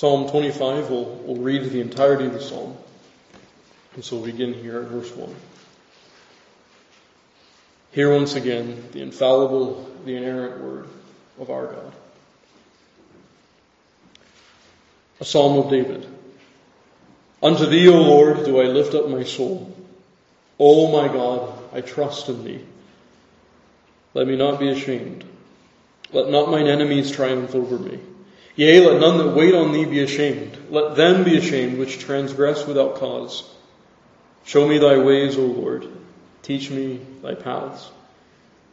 Psalm 25, we'll read the entirety of the psalm. And so we'll begin here at verse 1. Here once again, the infallible, the inerrant word of our God. A psalm of David. Unto thee, O Lord, do I lift up my soul. O my God, I trust in thee. Let me not be ashamed. Let not mine enemies triumph over me. Yea, let none that wait on thee be ashamed. Let them be ashamed which transgress without cause. Show me thy ways, O Lord. Teach me thy paths.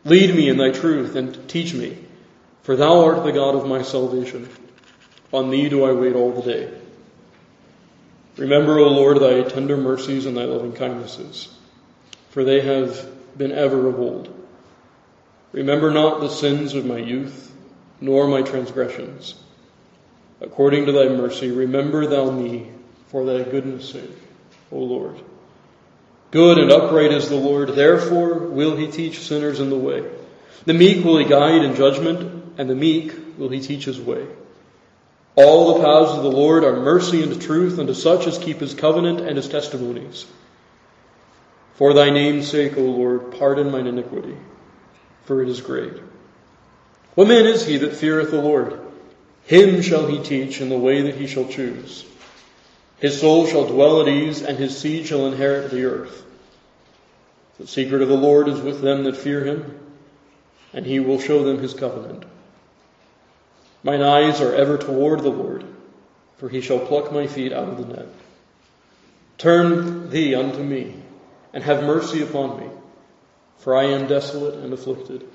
Lead me in thy truth and teach me. For thou art the God of my salvation. On thee do I wait all the day. Remember, O Lord, thy tender mercies and thy loving kindnesses. For they have been ever of old. Remember not the sins of my youth, nor my transgressions. According to thy mercy, remember thou me for thy goodness' sake, O Lord. Good and upright is the Lord, therefore will he teach sinners in the way. The meek will he guide in judgment, and the meek will he teach his way. All the paths of the Lord are mercy and truth unto such as keep his covenant and his testimonies. For thy name's sake, O Lord, pardon mine iniquity, for it is great. What man is he that feareth the Lord? Him shall he teach in the way that he shall choose. His soul shall dwell at ease, and his seed shall inherit the earth. The secret of the Lord is with them that fear him, and he will show them his covenant. Mine eyes are ever toward the Lord, for he shall pluck my feet out of the net. Turn thee unto me, and have mercy upon me, for I am desolate and afflicted.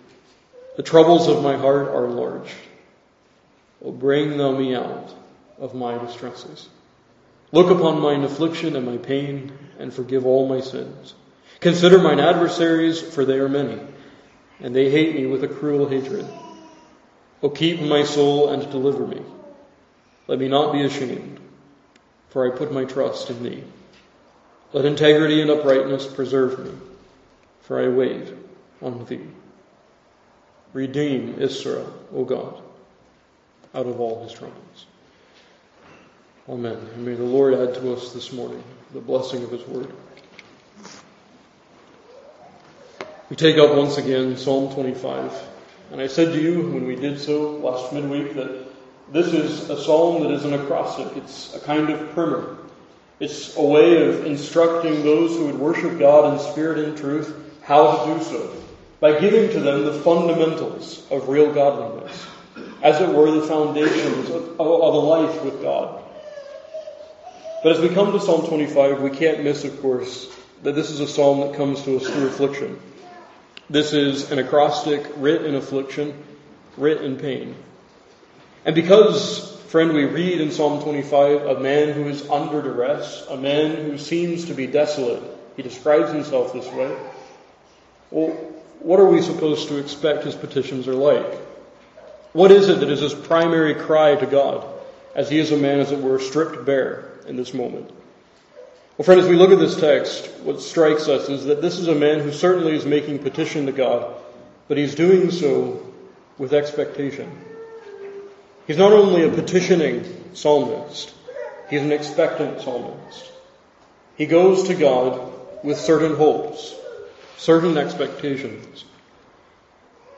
The troubles of my heart are enlarged. O bring thou me out of my distresses. Look upon mine affliction and my pain, and forgive all my sins. Consider mine adversaries, for they are many, and they hate me with a cruel hatred. O keep my soul and deliver me. Let me not be ashamed, for I put my trust in thee. Let integrity and uprightness preserve me, for I wait on thee. Redeem Israel, O God, out of all his troubles. Amen. And may the Lord add to us this morning the blessing of his word. We take up once again Psalm 25. And I said to you when we did so last midweek that this is a psalm that is an acrostic. It's a kind of primer. It's a way of instructing those who would worship God in spirit and truth how to do so, by giving to them the fundamentals of real godliness, as it were the foundations of a life with God. But as we come to Psalm 25, we can't miss, of course, that this is a psalm that comes to us through affliction. This is an acrostic writ in affliction, writ in pain. And because, friend, we read in Psalm 25 a man who is under duress, a man who seems to be desolate, he describes himself this way, well, what are we supposed to expect his petitions are like? What is it that is his primary cry to God, as he is a man, as it were, stripped bare in this moment? Well, friend, as we look at this text, what strikes us is that this is a man who certainly is making petition to God, but he's doing so with expectation. He's not only a petitioning psalmist, he's an expectant psalmist. He goes to God with certain hopes, certain expectations.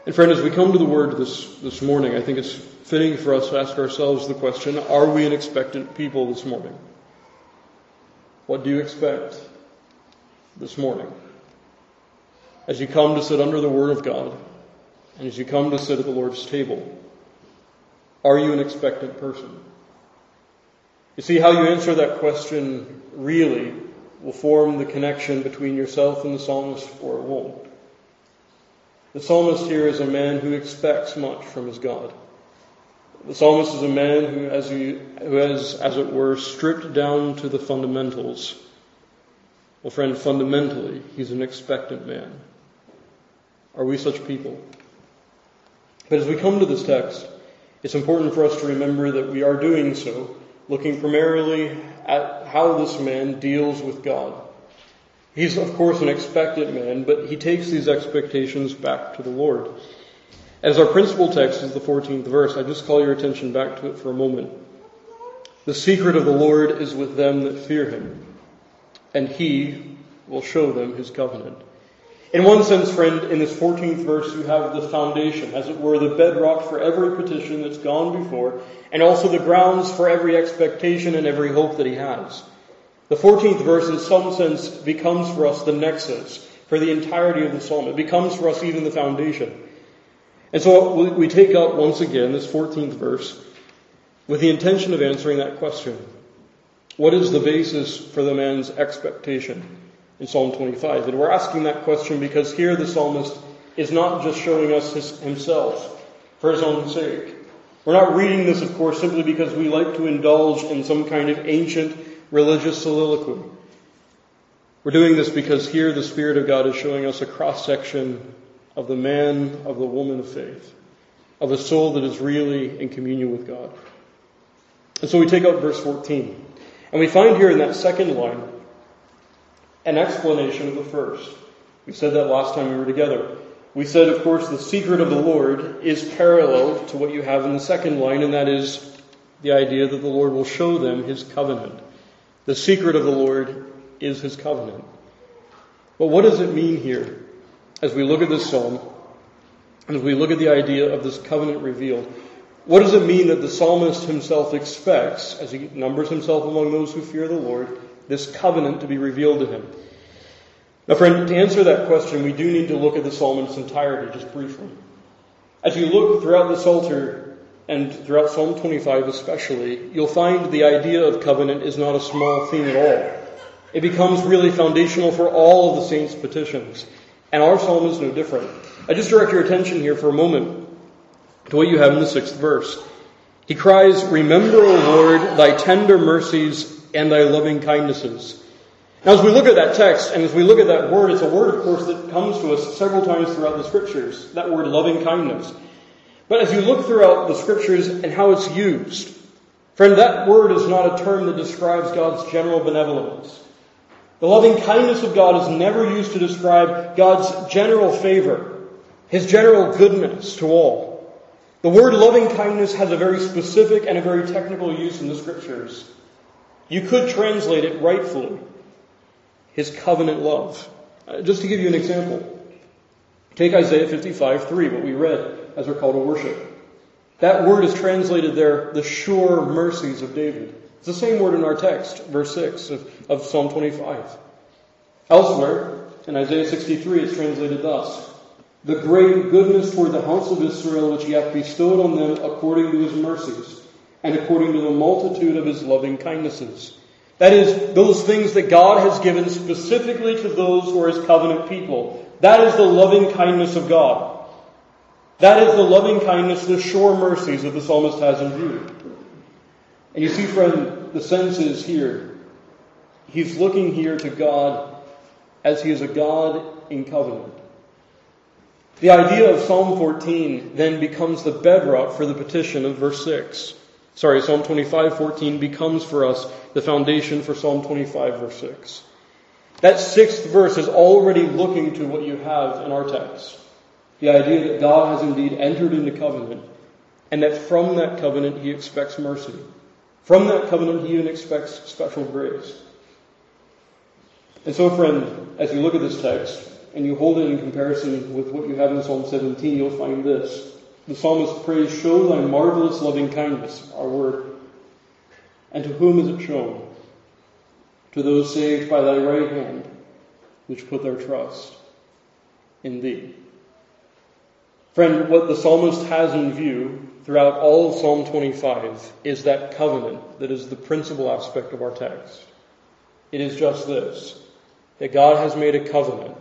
And friend, as we come to the Word this morning, I think it's fitting for us to ask ourselves the question, are we an expectant people this morning? What do you expect this morning? As you come to sit under the Word of God, and as you come to sit at the Lord's table, are you an expectant person? You see, how you answer that question really will form the connection between yourself and the psalmist, or it won't. The psalmist here is a man who expects much from his God. The psalmist is a man who has, as it were, stripped down to the fundamentals. Well, friend, fundamentally, he's an expectant man. Are we such people? But as we come to this text, it's important for us to remember that we are doing so, looking primarily at how this man deals with God. He's, of course, an expectant man, but he takes these expectations back to the Lord. As our principal text is the 14th verse, I just call your attention back to it for a moment. The secret of the Lord is with them that fear him, and he will show them his covenant. In one sense, friend, in this 14th verse, you have the foundation, as it were, the bedrock for every petition that's gone before, and also the grounds for every expectation and every hope that he has. The 14th verse, in some sense, becomes for us the nexus for the entirety of the psalm. It becomes for us even the foundation. And so we take up, once again, this 14th verse with the intention of answering that question. What is the basis for the man's expectation? In Psalm 25. And we're asking that question because here the psalmist is not just showing us himself for his own sake. We're not reading this, of course, simply because we like to indulge in some kind of ancient religious soliloquy. We're doing this because here the Spirit of God is showing us a cross-section of the man, of the woman of faith, of a soul that is really in communion with God. And so we take up verse 14. And we find here in that second line an explanation of the first. We said that last time we were together. We said, of course, the secret of the Lord is parallel to what you have in the second line, and that is the idea that the Lord will show them his covenant. The secret of the Lord is his covenant. But what does it mean here as we look at this psalm, and as we look at the idea of this covenant revealed? What does it mean that the psalmist himself expects, as he numbers himself among those who fear the Lord, this covenant to be revealed to him? Now, friend, to answer that question, we do need to look at the psalm in its entirety, just briefly. As you look throughout the Psalter, and throughout Psalm 25 especially, you'll find the idea of covenant is not a small thing at all. It becomes really foundational for all of the saints' petitions. And our psalm is no different. I just direct your attention here for a moment to what you have in the 6th verse. He cries, "Remember, O Lord, thy tender mercies and thy loving kindnesses." Now, as we look at that text, and as we look at that word, it's a word, of course, that comes to us several times throughout the Scriptures, that word loving kindness. But as you look throughout the Scriptures and how it's used, friend, that word is not a term that describes God's general benevolence. The loving kindness of God is never used to describe God's general favor, his general goodness to all. The word loving kindness has a very specific and a very technical use in the Scriptures. You could translate it rightfully, his covenant love. Just to give you an example, take Isaiah 55:3, what we read as we're called to worship. That word is translated there, the sure mercies of David. It's the same word in our text, verse 6 of Psalm 25. Elsewhere, in Isaiah 63, it's translated thus, "The great goodness toward the house of Israel, which he hath bestowed on them according to his mercies, and according to the multitude of his loving kindnesses." That is, those things that God has given specifically to those who are his covenant people. That is the loving kindness of God. That is the loving kindness, the sure mercies that the psalmist has in view. And you see, friend, the sense is here, he's looking here to God as he is a God in covenant. The idea of Psalm 14 then becomes the bedrock for the petition of verse 6. Psalm 25:14 becomes for us the foundation for Psalm 25, verse 6. That 6th verse is already looking to what you have in our text. The idea that God has indeed entered into covenant, and that from that covenant he expects mercy. From that covenant he even expects special grace. And so, friend, as you look at this text, and you hold it in comparison with what you have in Psalm 17, you'll find this. The psalmist prays, "Show thy marvelous loving kindness," our word. And to whom is it shown? To those saved by thy right hand, which put their trust in thee. Friend, what the psalmist has in view throughout all of Psalm 25 is that covenant that is the principal aspect of our text. It is just this, that God has made a covenant,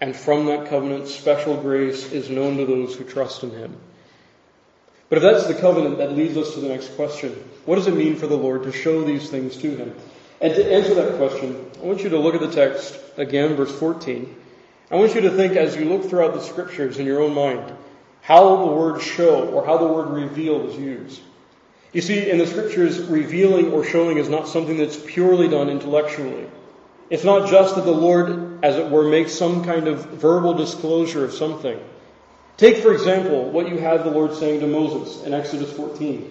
and from that covenant special grace is known to those who trust in him. But if that's the covenant, that leads us to the next question. What does it mean for the Lord to show these things to him? And to answer that question, I want you to look at the text again, verse 14. I want you to think, as you look throughout the Scriptures in your own mind, how the word show or how the word reveal is used. You see, in the Scriptures, revealing or showing is not something that's purely done intellectually. It's not just that the Lord, as it were, makes some kind of verbal disclosure of something. Take, for example, what you have the Lord saying to Moses in Exodus 14.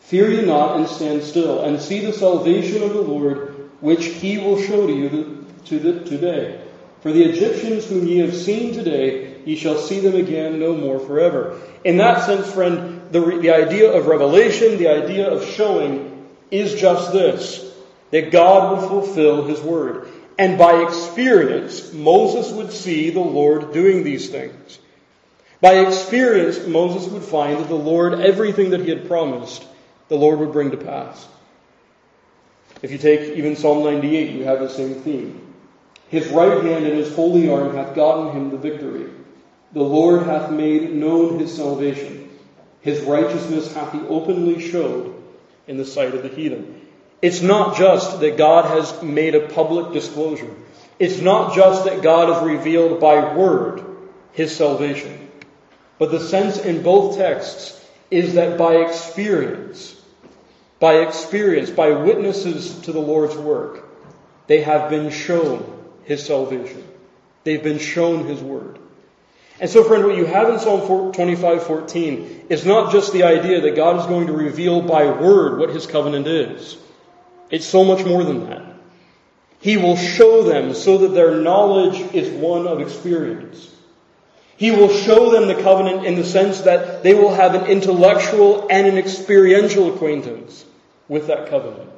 Fear ye not, and stand still, and see the salvation of the Lord, which he will show to you today. For the Egyptians whom ye have seen today, ye shall see them again no more forever. In that sense, friend, the idea of revelation, the idea of showing, is just this, that God will fulfill his word. And by experience, Moses would see the Lord doing these things. By experience, Moses would find that the Lord, everything that he had promised, the Lord would bring to pass. If you take even Psalm 98, you have the same theme. His right hand and his holy arm hath gotten him the victory. The Lord hath made known his salvation. His righteousness hath he openly showed in the sight of the heathen. It's not just that God has made a public disclosure. It's not just that God has revealed by word his salvation. But the sense in both texts is that by experience, by witnesses to the Lord's work, they have been shown his salvation. They've been shown his word. And so, friend, what you have in Psalm 25:14 is not just the idea that God is going to reveal by word what his covenant is. It's so much more than that. He will show them so that their knowledge is one of experience. He will show them the covenant in the sense that they will have an intellectual and an experiential acquaintance with that covenant.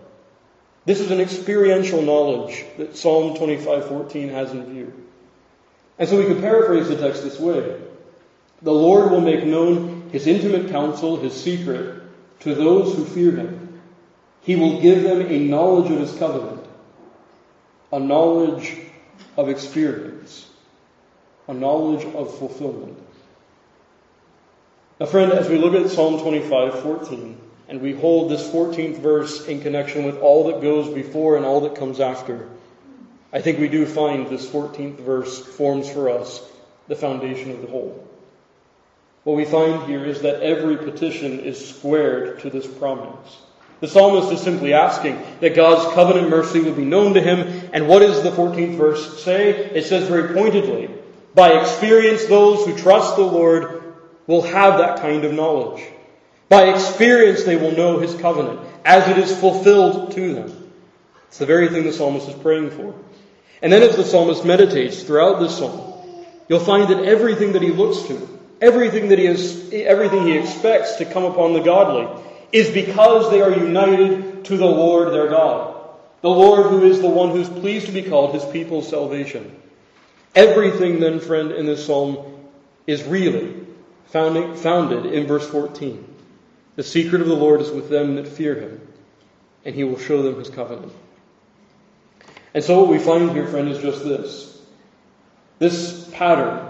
This is an experiential knowledge that Psalm 25:14 has in view. And so we could paraphrase the text this way. The Lord will make known his intimate counsel, his secret, to those who fear him. He will give them a knowledge of his covenant, a knowledge of experience, a knowledge of fulfillment. Now, friend, as we look at Psalm 25:14, and we hold this 14th verse in connection with all that goes before and all that comes after, I think we do find this 14th verse forms for us the foundation of the whole. What we find here is that every petition is squared to this promise. The psalmist is simply asking that God's covenant mercy would be known to him. And what does the 14th verse say? It says very pointedly, by experience, those who trust the Lord will have that kind of knowledge. By experience, they will know his covenant as it is fulfilled to them. It's the very thing the psalmist is praying for. And then as the psalmist meditates throughout this psalm, you'll find that everything that he looks to, everything he expects to come upon the godly, is because they are united to the Lord their God, the Lord who is the one who's pleased to be called his people's salvation. Everything then, friend, in this psalm is really founded in verse 14. The secret of the Lord is with them that fear him, and he will show them his covenant. And so what we find here, friend, is just this. This pattern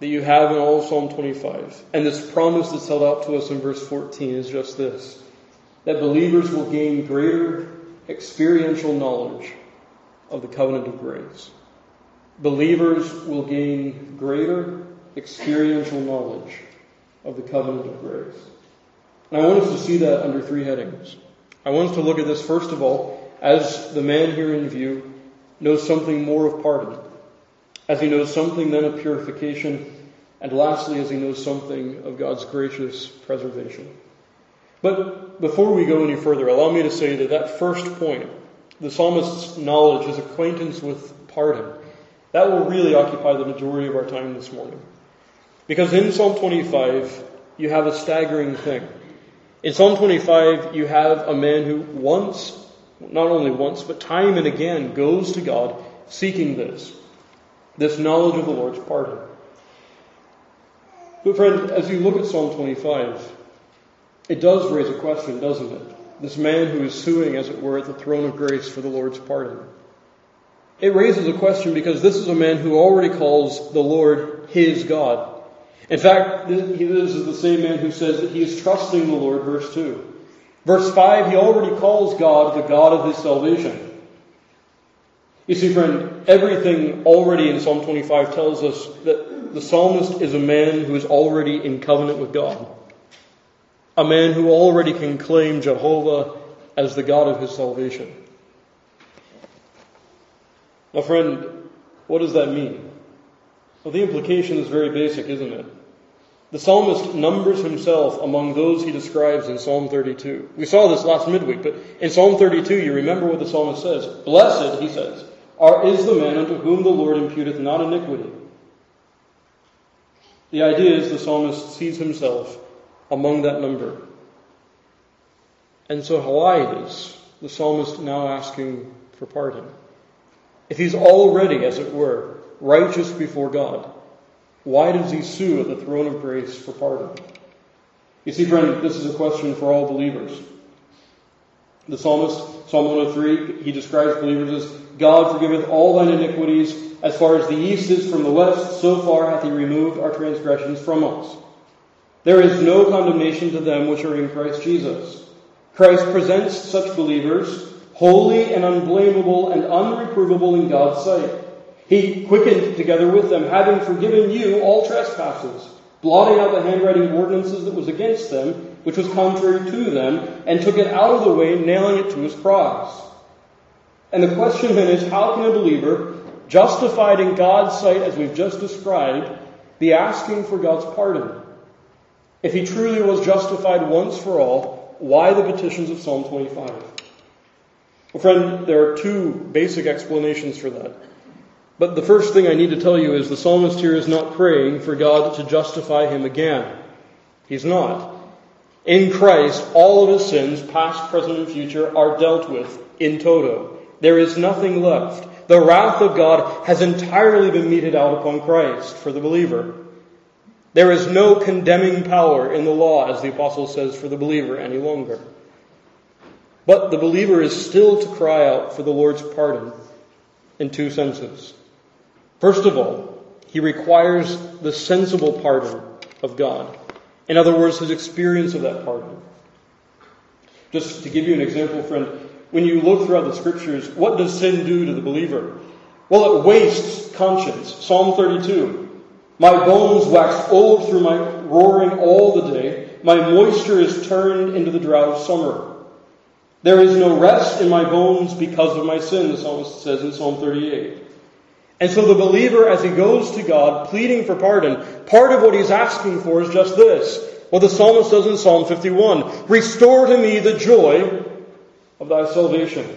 that you have in all of Psalm 25, and this promise that's held out to us in verse 14 is just this, that believers will gain greater experiential knowledge of the covenant of grace. Believers will gain greater experiential knowledge of the covenant of grace. And I want us to see that under three headings. I want us to look at this, first of all, as the man here in view knows something more of pardon, as he knows something then of purification, and lastly, as he knows something of God's gracious preservation. But before we go any further, allow me to say that first point, the psalmist's knowledge, his acquaintance with pardon, that will really occupy the majority of our time this morning. Because in Psalm 25, you have a staggering thing. In Psalm 25, you have a man who not only once, but time and again goes to God seeking this knowledge of the Lord's pardon. But friend, as you look at Psalm 25, it does raise a question, doesn't it? This man who is suing, as it were, at the throne of grace for the Lord's pardon. It raises a question because this is a man who already calls the Lord his God. In fact, this is the same man who says that he is trusting the Lord, verse 2. Verse 5, he already calls God the God of his salvation. You see, friend, everything already in Psalm 25 tells us that the psalmist is a man who is already in covenant with God. A man who already can claim Jehovah as the God of his salvation. Now, friend, what does that mean? Well, the implication is very basic, isn't it? The psalmist numbers himself among those he describes in Psalm 32. We saw this last midweek, but in Psalm 32, you remember what the psalmist says. Blessed, he says, is the man unto whom the Lord imputeth not iniquity. The idea is the psalmist sees himself among that number. And so why is the psalmist now asking for pardon? If he's already, as it were, righteous before God, why does he sue at the throne of grace for pardon? You see, friend, this is a question for all believers. The psalmist, Psalm 103, he describes believers as, God forgiveth all thine iniquities, as far as the east is from the west, so far hath he removed our transgressions from us. There is no condemnation to them which are in Christ Jesus. Christ presents such believers holy and unblameable and unreprovable in God's sight. He quickened together with them, having forgiven you all trespasses, blotting out the handwriting of ordinances that was against them, which was contrary to them, and took it out of the way, nailing it to his cross. And the question then is, how can a believer, justified in God's sight as we've just described, be asking for God's pardon? If he truly was justified once for all, why the petitions of Psalm 25? Well, friend, there are two basic explanations for that. But the first thing I need to tell you is the psalmist here is not praying for God to justify him again. He's not. In Christ, all of his sins, past, present, and future, are dealt with in toto. There is nothing left. The wrath of God has entirely been meted out upon Christ for the believer. There is no condemning power in the law, as the apostle says, for the believer any longer. But the believer is still to cry out for the Lord's pardon in two senses. First of all, he requires the sensible pardon of God. In other words, his experience of that pardon. Just to give you an example, friend, when you look throughout the scriptures, what does sin do to the believer? Well, it wastes conscience. Psalm 32. My bones wax old through my roaring all the day. My moisture is turned into the drought of summer. There is no rest in my bones because of my sin, the psalmist says in Psalm 38. And so the believer, as he goes to God, pleading for pardon, part of what he's asking for is just this. What the psalmist does in Psalm 51. Restore to me the joy of thy salvation.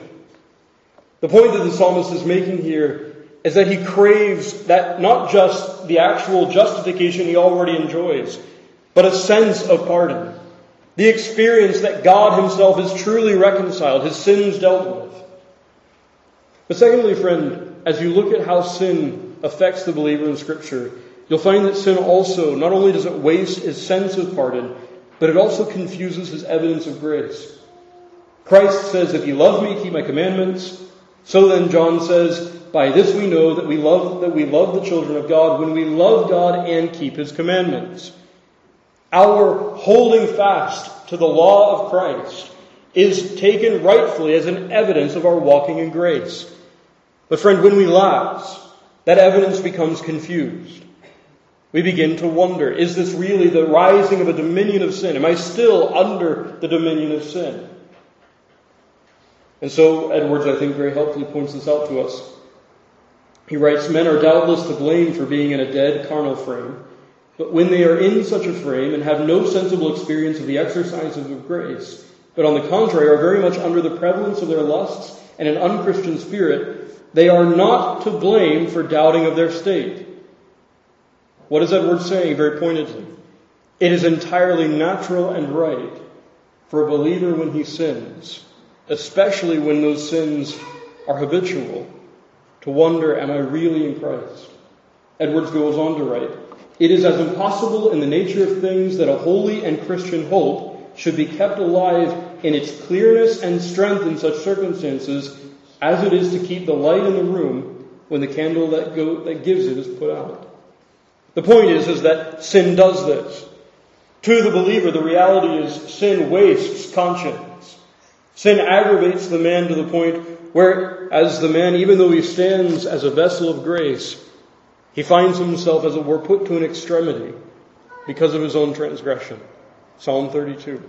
The point that the psalmist is making here is that he craves that not just the actual justification he already enjoys, but a sense of pardon. The experience that God himself is truly reconciled, his sins dealt with. But secondly, friend, as you look at how sin affects the believer in Scripture, you'll find that sin also, not only does it waste his sense of pardon, but it also confuses his evidence of grace. Christ says, if ye love me, keep my commandments. So then John says, by this we know that we love the children of God when we love God and keep his commandments. Our holding fast to the law of Christ is taken rightfully as an evidence of our walking in grace. But friend, when we lapse, that evidence becomes confused. We begin to wonder, is this really the rising of a dominion of sin? Am I still under the dominion of sin? And so Edwards, I think, very helpfully points this out to us. He writes, men are doubtless to blame for being in a dead carnal frame, but when they are in such a frame and have no sensible experience of the exercise of grace, but on the contrary are very much under the prevalence of their lusts and an unchristian spirit, they are not to blame for doubting of their state. What is Edwards saying very pointedly? It is entirely natural and right for a believer when he sins, especially when those sins are habitual, to wonder, am I really in Christ? Edwards goes on to write, it is as impossible in the nature of things that a holy and Christian hope should be kept alive in its clearness and strength in such circumstances as it is to keep the light in the room when the candle that gives it is put out. The point is that sin does this. To the believer, the reality is sin wastes conscience. Sin aggravates the man to the point where, as the man, even though he stands as a vessel of grace, he finds himself, as it were, put to an extremity because of his own transgression. Psalm 32.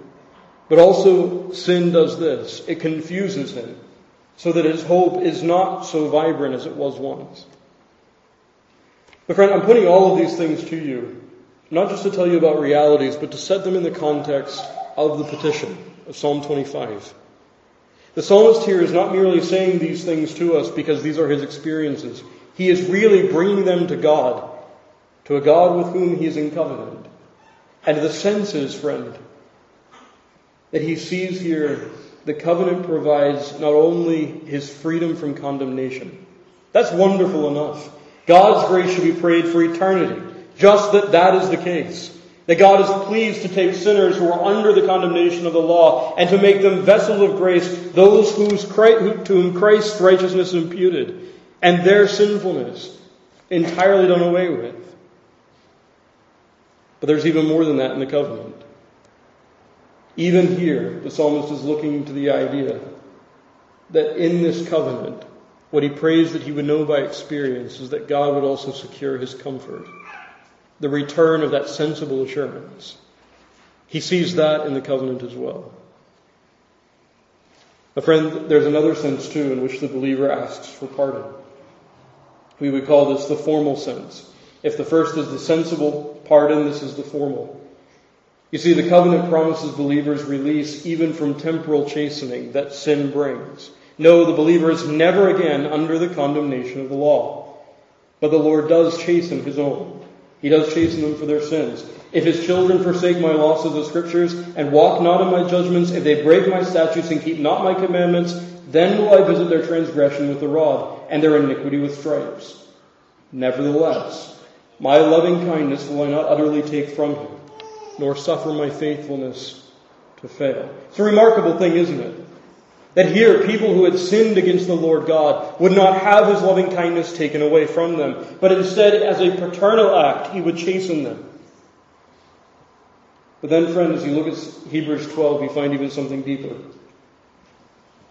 But also, sin does this. It confuses him so that his hope is not so vibrant as it was once. But friend, I'm putting all of these things to you not just to tell you about realities, but to set them in the context of the petition of Psalm 25. The psalmist here is not merely saying these things to us because these are his experiences. He is really bringing them to God, to a God with whom he is in covenant. And the sense is, friend, that he sees here the covenant provides not only his freedom from condemnation. That's wonderful enough. God's grace should be prayed for eternity. Just that is the case. That God is pleased to take sinners who are under the condemnation of the law and to make them vessels of grace, those to whom Christ's righteousness is imputed, and their sinfulness entirely done away with. But there's even more than that in the covenant. Even here, the psalmist is looking to the idea that in this covenant, what he prays that he would know by experience is that God would also secure his comfort, the return of that sensible assurance. He sees that in the covenant as well. My friend, there's another sense too in which the believer asks for pardon. We would call this the formal sense. If the first is the sensible pardon, this is the formal. You see, the covenant promises believers release even from temporal chastening that sin brings. No, the believer is never again under the condemnation of the law. But the Lord does chasten his own. He does chasten them for their sins. If his children forsake my law, says the Scriptures, and walk not in my judgments, if they break my statutes and keep not my commandments, then will I visit their transgression with the rod, and their iniquity with stripes. Nevertheless, my loving kindness will I not utterly take from him, nor suffer my faithfulness to fail. It's a remarkable thing, isn't it? That here, people who had sinned against the Lord God would not have his loving kindness taken away from them, but instead, as a paternal act, he would chasten them. But then, friend, as you look at Hebrews 12, you find even something deeper.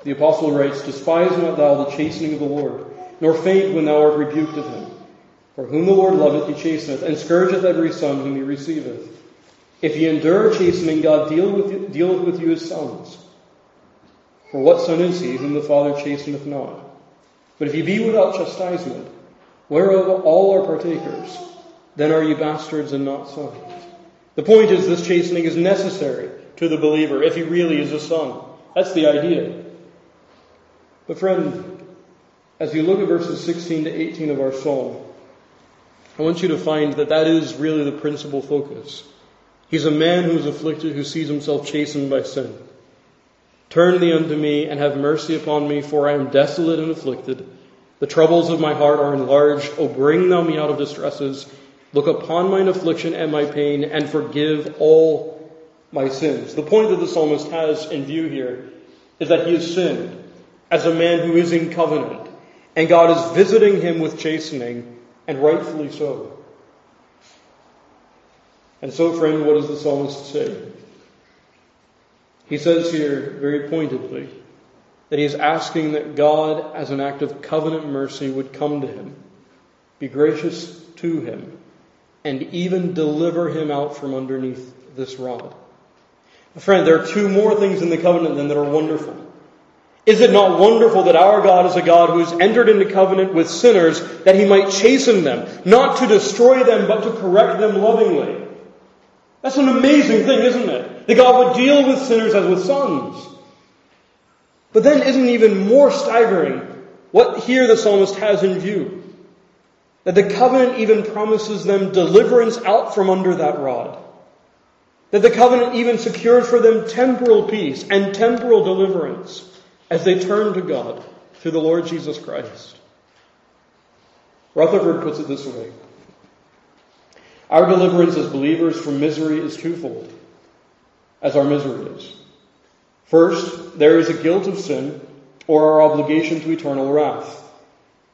The apostle writes, "Despise not thou the chastening of the Lord, nor faint when thou art rebuked of him. For whom the Lord loveth, he chasteneth, and scourgeth every son whom he receiveth. If ye endure chastening, God dealeth with you as sons. For what son is he whom the Father chasteneth not? But if ye be without chastisement, whereof all are partakers, then are ye bastards and not sons." The point is, this chastening is necessary to the believer if he really is a son. That's the idea. But friend, as you look at verses 16 to 18 of our psalm, I want you to find that is really the principal focus. He's a man who is afflicted, who sees himself chastened by sin. "Turn thee unto me, and have mercy upon me, for I am desolate and afflicted. The troubles of my heart are enlarged. O bring thou me out of distresses. Look upon mine affliction and my pain, and forgive all my sins." The point that the psalmist has in view here is that he has sinned as a man who is in covenant, and God is visiting him with chastening, and rightfully so. And so, friend, what does the psalmist say? He says here, very pointedly, that he is asking that God, as an act of covenant mercy, would come to him, be gracious to him, and even deliver him out from underneath this rod. Friend, there are two more things in the covenant then that are wonderful. Is it not wonderful that our God is a God who has entered into covenant with sinners that he might chasten them, not to destroy them, but to correct them lovingly? That's an amazing thing, isn't it? That God would deal with sinners as with sons. But then isn't even more staggering what here the psalmist has in view? That the covenant even promises them deliverance out from under that rod. That the covenant even secures for them temporal peace and temporal deliverance as they turn to God through the Lord Jesus Christ. Rutherford puts it this way: our deliverance as believers from misery is twofold, as our misery is. First, there is a guilt of sin, or our obligation to eternal wrath.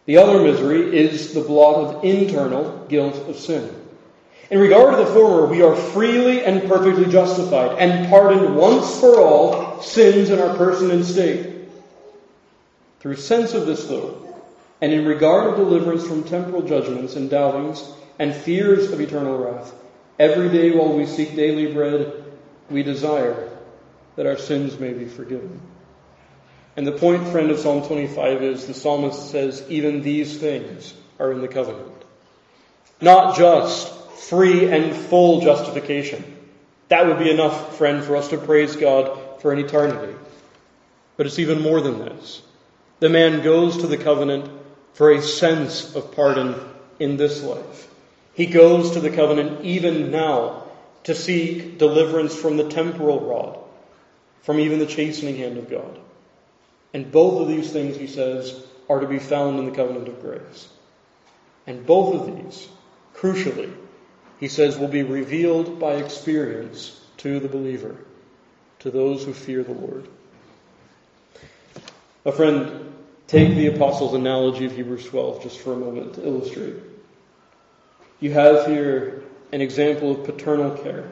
The other misery is the blot of internal guilt of sin. In regard to the former, we are freely and perfectly justified and pardoned once for all sins in our person and state. Through sense of this, though, and in regard of deliverance from temporal judgments and doubtings, and fears of eternal wrath, every day while we seek daily bread, we desire that our sins may be forgiven. And the point, friend, of Psalm 25 is the psalmist says even these things are in the covenant. Not just free and full justification. That would be enough, friend, for us to praise God for an eternity. But it's even more than this. The man goes to the covenant for a sense of pardon in this life. He goes to the covenant even now to seek deliverance from the temporal rod, from even the chastening hand of God. And both of these things, he says, are to be found in the covenant of grace. And both of these, crucially, he says, will be revealed by experience to the believer, to those who fear the Lord. A friend, take the apostle's analogy of Hebrews 12 just for a moment to illustrate. You have here an example of paternal care,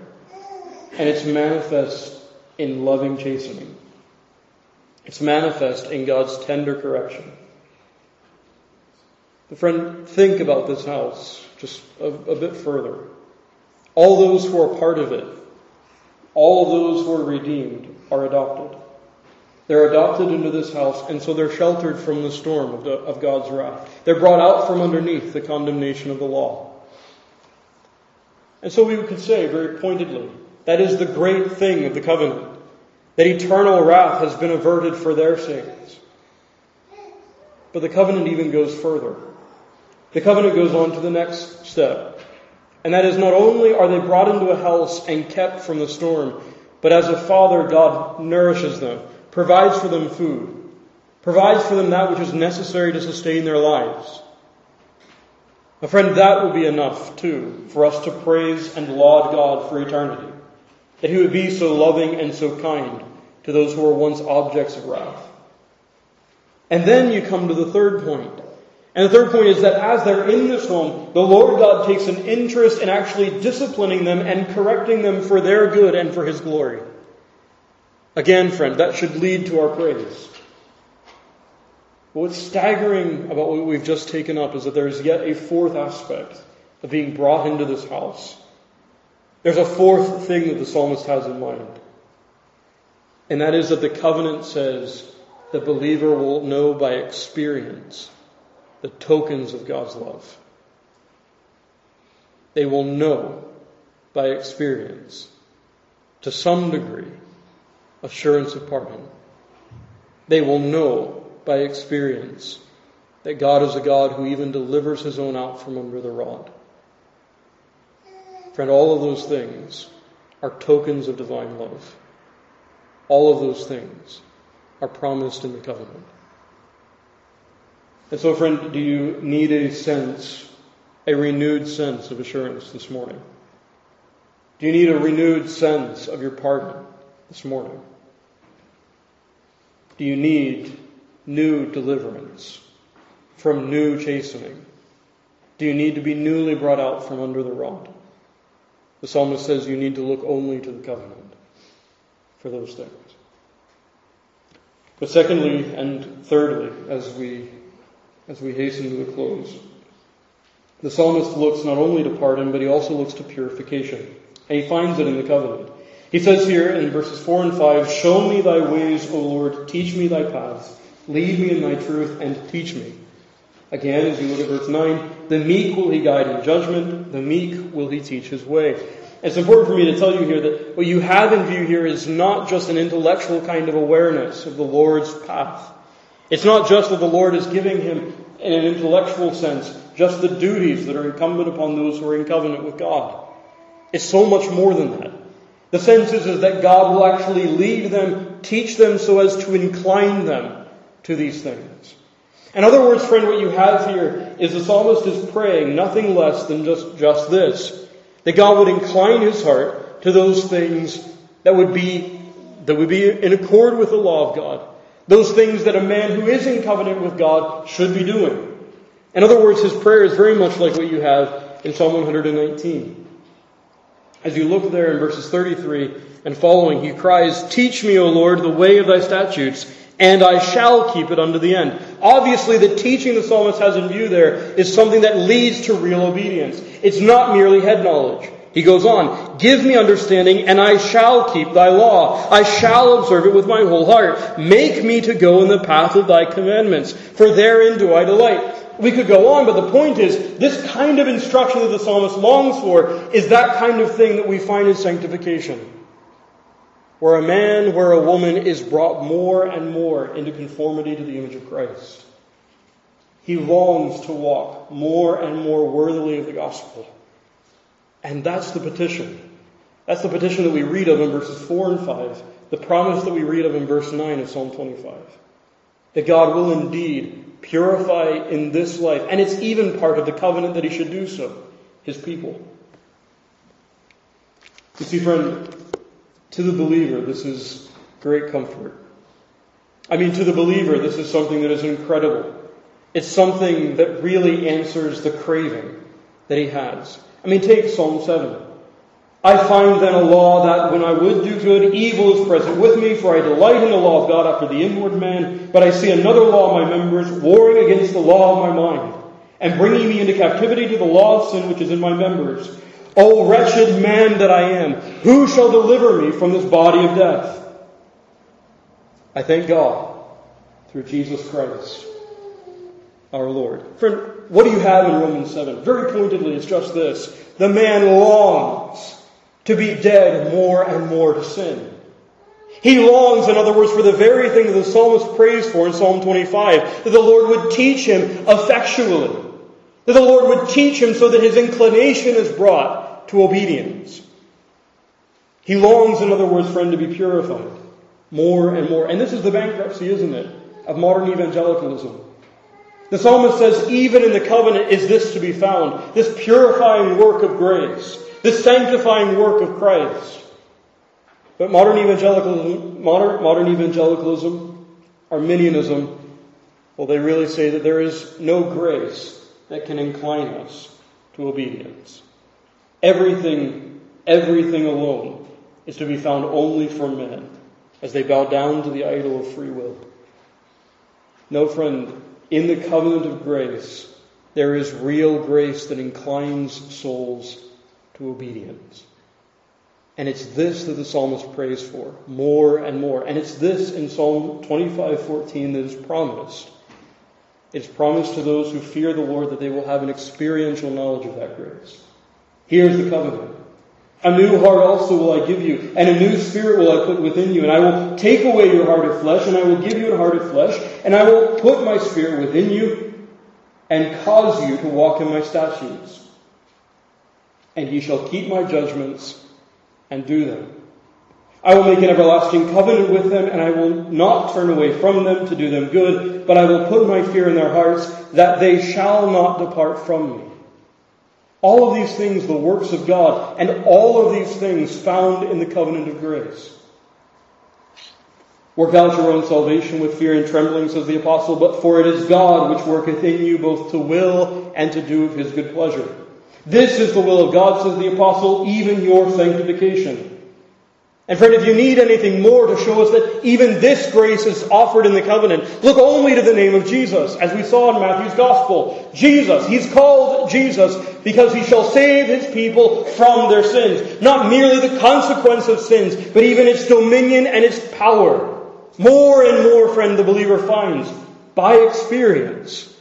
and it's manifest in loving chastening. It's manifest in God's tender correction. But friend, think about this house just a bit further. All those who are part of it, all those who are redeemed, are adopted. They're adopted into this house, and so they're sheltered from the storm of God's wrath. They're brought out from underneath the condemnation of the law. And so we could say very pointedly, that is the great thing of the covenant, that eternal wrath has been averted for their sins. But the covenant even goes further. The covenant goes on to the next step. And that is, not only are they brought into a house and kept from the storm, but as a father, God nourishes them, provides for them food, provides for them that which is necessary to sustain their lives. My friend, that would be enough, too, for us to praise and laud God for eternity. That He would be so loving and so kind to those who were once objects of wrath. And then you come to the third point. And the third point is that as they're in this home, the Lord God takes an interest in actually disciplining them and correcting them for their good and for His glory. Again, friend, that should lead to our praise. But what's staggering about what we've just taken up is that there is yet a fourth aspect of being brought into this house. There's a fourth thing that the psalmist has in mind. And that is that the covenant says the believer will know by experience the tokens of God's love. They will know by experience, to some degree, assurance of pardon. They will know by experience that God is a God who even delivers His own out from under the rod. Friend, all of those things are tokens of divine love. All of those things are promised in the covenant. And so, friend, do you need a renewed sense of assurance this morning? Do you need a renewed sense of your pardon this morning? Do you need new deliverance from new chastening? Do you need to be newly brought out from under the rod? The psalmist says you need to look only to the covenant for those things. But secondly and thirdly, as we hasten to the close, the psalmist looks not only to pardon, but he also looks to purification. And he finds it in the covenant. He says here in verses 4 and 5, "Show me thy ways, O Lord, teach me thy paths, lead me in thy truth, and teach me." Again, as you look at verse 9, "The meek will He guide in judgment, the meek will He teach His way." It's important for me to tell you here that what you have in view here is not just an intellectual kind of awareness of the Lord's path. It's not just that the Lord is giving him, in an intellectual sense, just the duties that are incumbent upon those who are in covenant with God. It's so much more than that. The sense is that God will actually lead them, teach them so as to incline them to these things. In other words, friend, what you have here is the psalmist is praying nothing less than just this, that God would incline his heart to those things that would be in accord with the law of God, those things that a man who is in covenant with God should be doing. In other words, his prayer is very much like what you have in Psalm 119. As you look there in verses 33 and following, he cries, "Teach me, O Lord, the way of thy statutes, and I shall keep it unto the end." Obviously, the teaching the psalmist has in view there is something that leads to real obedience. It's not merely head knowledge. He goes on, "Give me understanding, and I shall keep thy law. I shall observe it with my whole heart. Make me to go in the path of thy commandments, for therein do I delight." We could go on, but the point is, this kind of instruction that the psalmist longs for is that kind of thing that we find in sanctification, where a man, where a woman is brought more and more into conformity to the image of Christ. He longs to walk more and more worthily of the gospel. And that's the petition. That's the petition that we read of in verses 4 and 5, the promise that we read of in verse 9 of Psalm 25, that God will indeed purify in this life, and it's even part of the covenant that he should do so, his people. You see, friend, to the believer, this is great comfort. I mean, to the believer, this is something that is incredible. It's something that really answers the craving that he has. I mean, take Psalm 7. I find then a law that when I would do good, evil is present with me, for I delight in the law of God after the inward man. But I see another law of my members, warring against the law of my mind, and bringing me into captivity to the law of sin which is in my members. O wretched man that I am, who shall deliver me from this body of death? I thank God through Jesus Christ, our Lord. Friend, what do you have in Romans 7? Very pointedly, it's just this. The man longs to be dead more and more to sin. He longs, in other words, for the very thing that the psalmist prays for in Psalm 25, that the Lord would teach him effectually, that the Lord would teach him so that his inclination is brought to obedience. He longs, in other words, friend, to be purified more and more. And this is the bankruptcy, isn't it, of modern evangelicalism. The psalmist says, even in the covenant is this to be found, this purifying work of grace, this sanctifying work of Christ. But modern evangelicalism, Arminianism, well, they really say that there is no grace that can incline us to obedience. Everything alone is to be found only for men as they bow down to the idol of free will. No, friend, in the covenant of grace, there is real grace that inclines souls to obedience. And it's this that the psalmist prays for more and more. And it's this in Psalm 25:14 that is promised. It's promised to those who fear the Lord that they will have an experiential knowledge of that grace. Here's the covenant. A new heart also will I give you, and a new spirit will I put within you. And I will take away your heart of flesh, and I will give you a heart of flesh, and I will put my spirit within you and cause you to walk in my statutes. And ye shall keep my judgments and do them. I will make an everlasting covenant with them, and I will not turn away from them to do them good, but I will put my fear in their hearts, that they shall not depart from me. All of these things, the works of God, and all of these things found in the covenant of grace. Work out your own salvation with fear and trembling, says the apostle, but for it is God which worketh in you both to will and to do of his good pleasure. This is the will of God, says the apostle, even your sanctification. And friend, if you need anything more to show us that even this grace is offered in the covenant, look only to the name of Jesus, as we saw in Matthew's gospel. Jesus, he's called Jesus because he shall save his people from their sins. Not merely the consequence of sins, but even its dominion and its power. More and more, friend, the believer finds, by experience,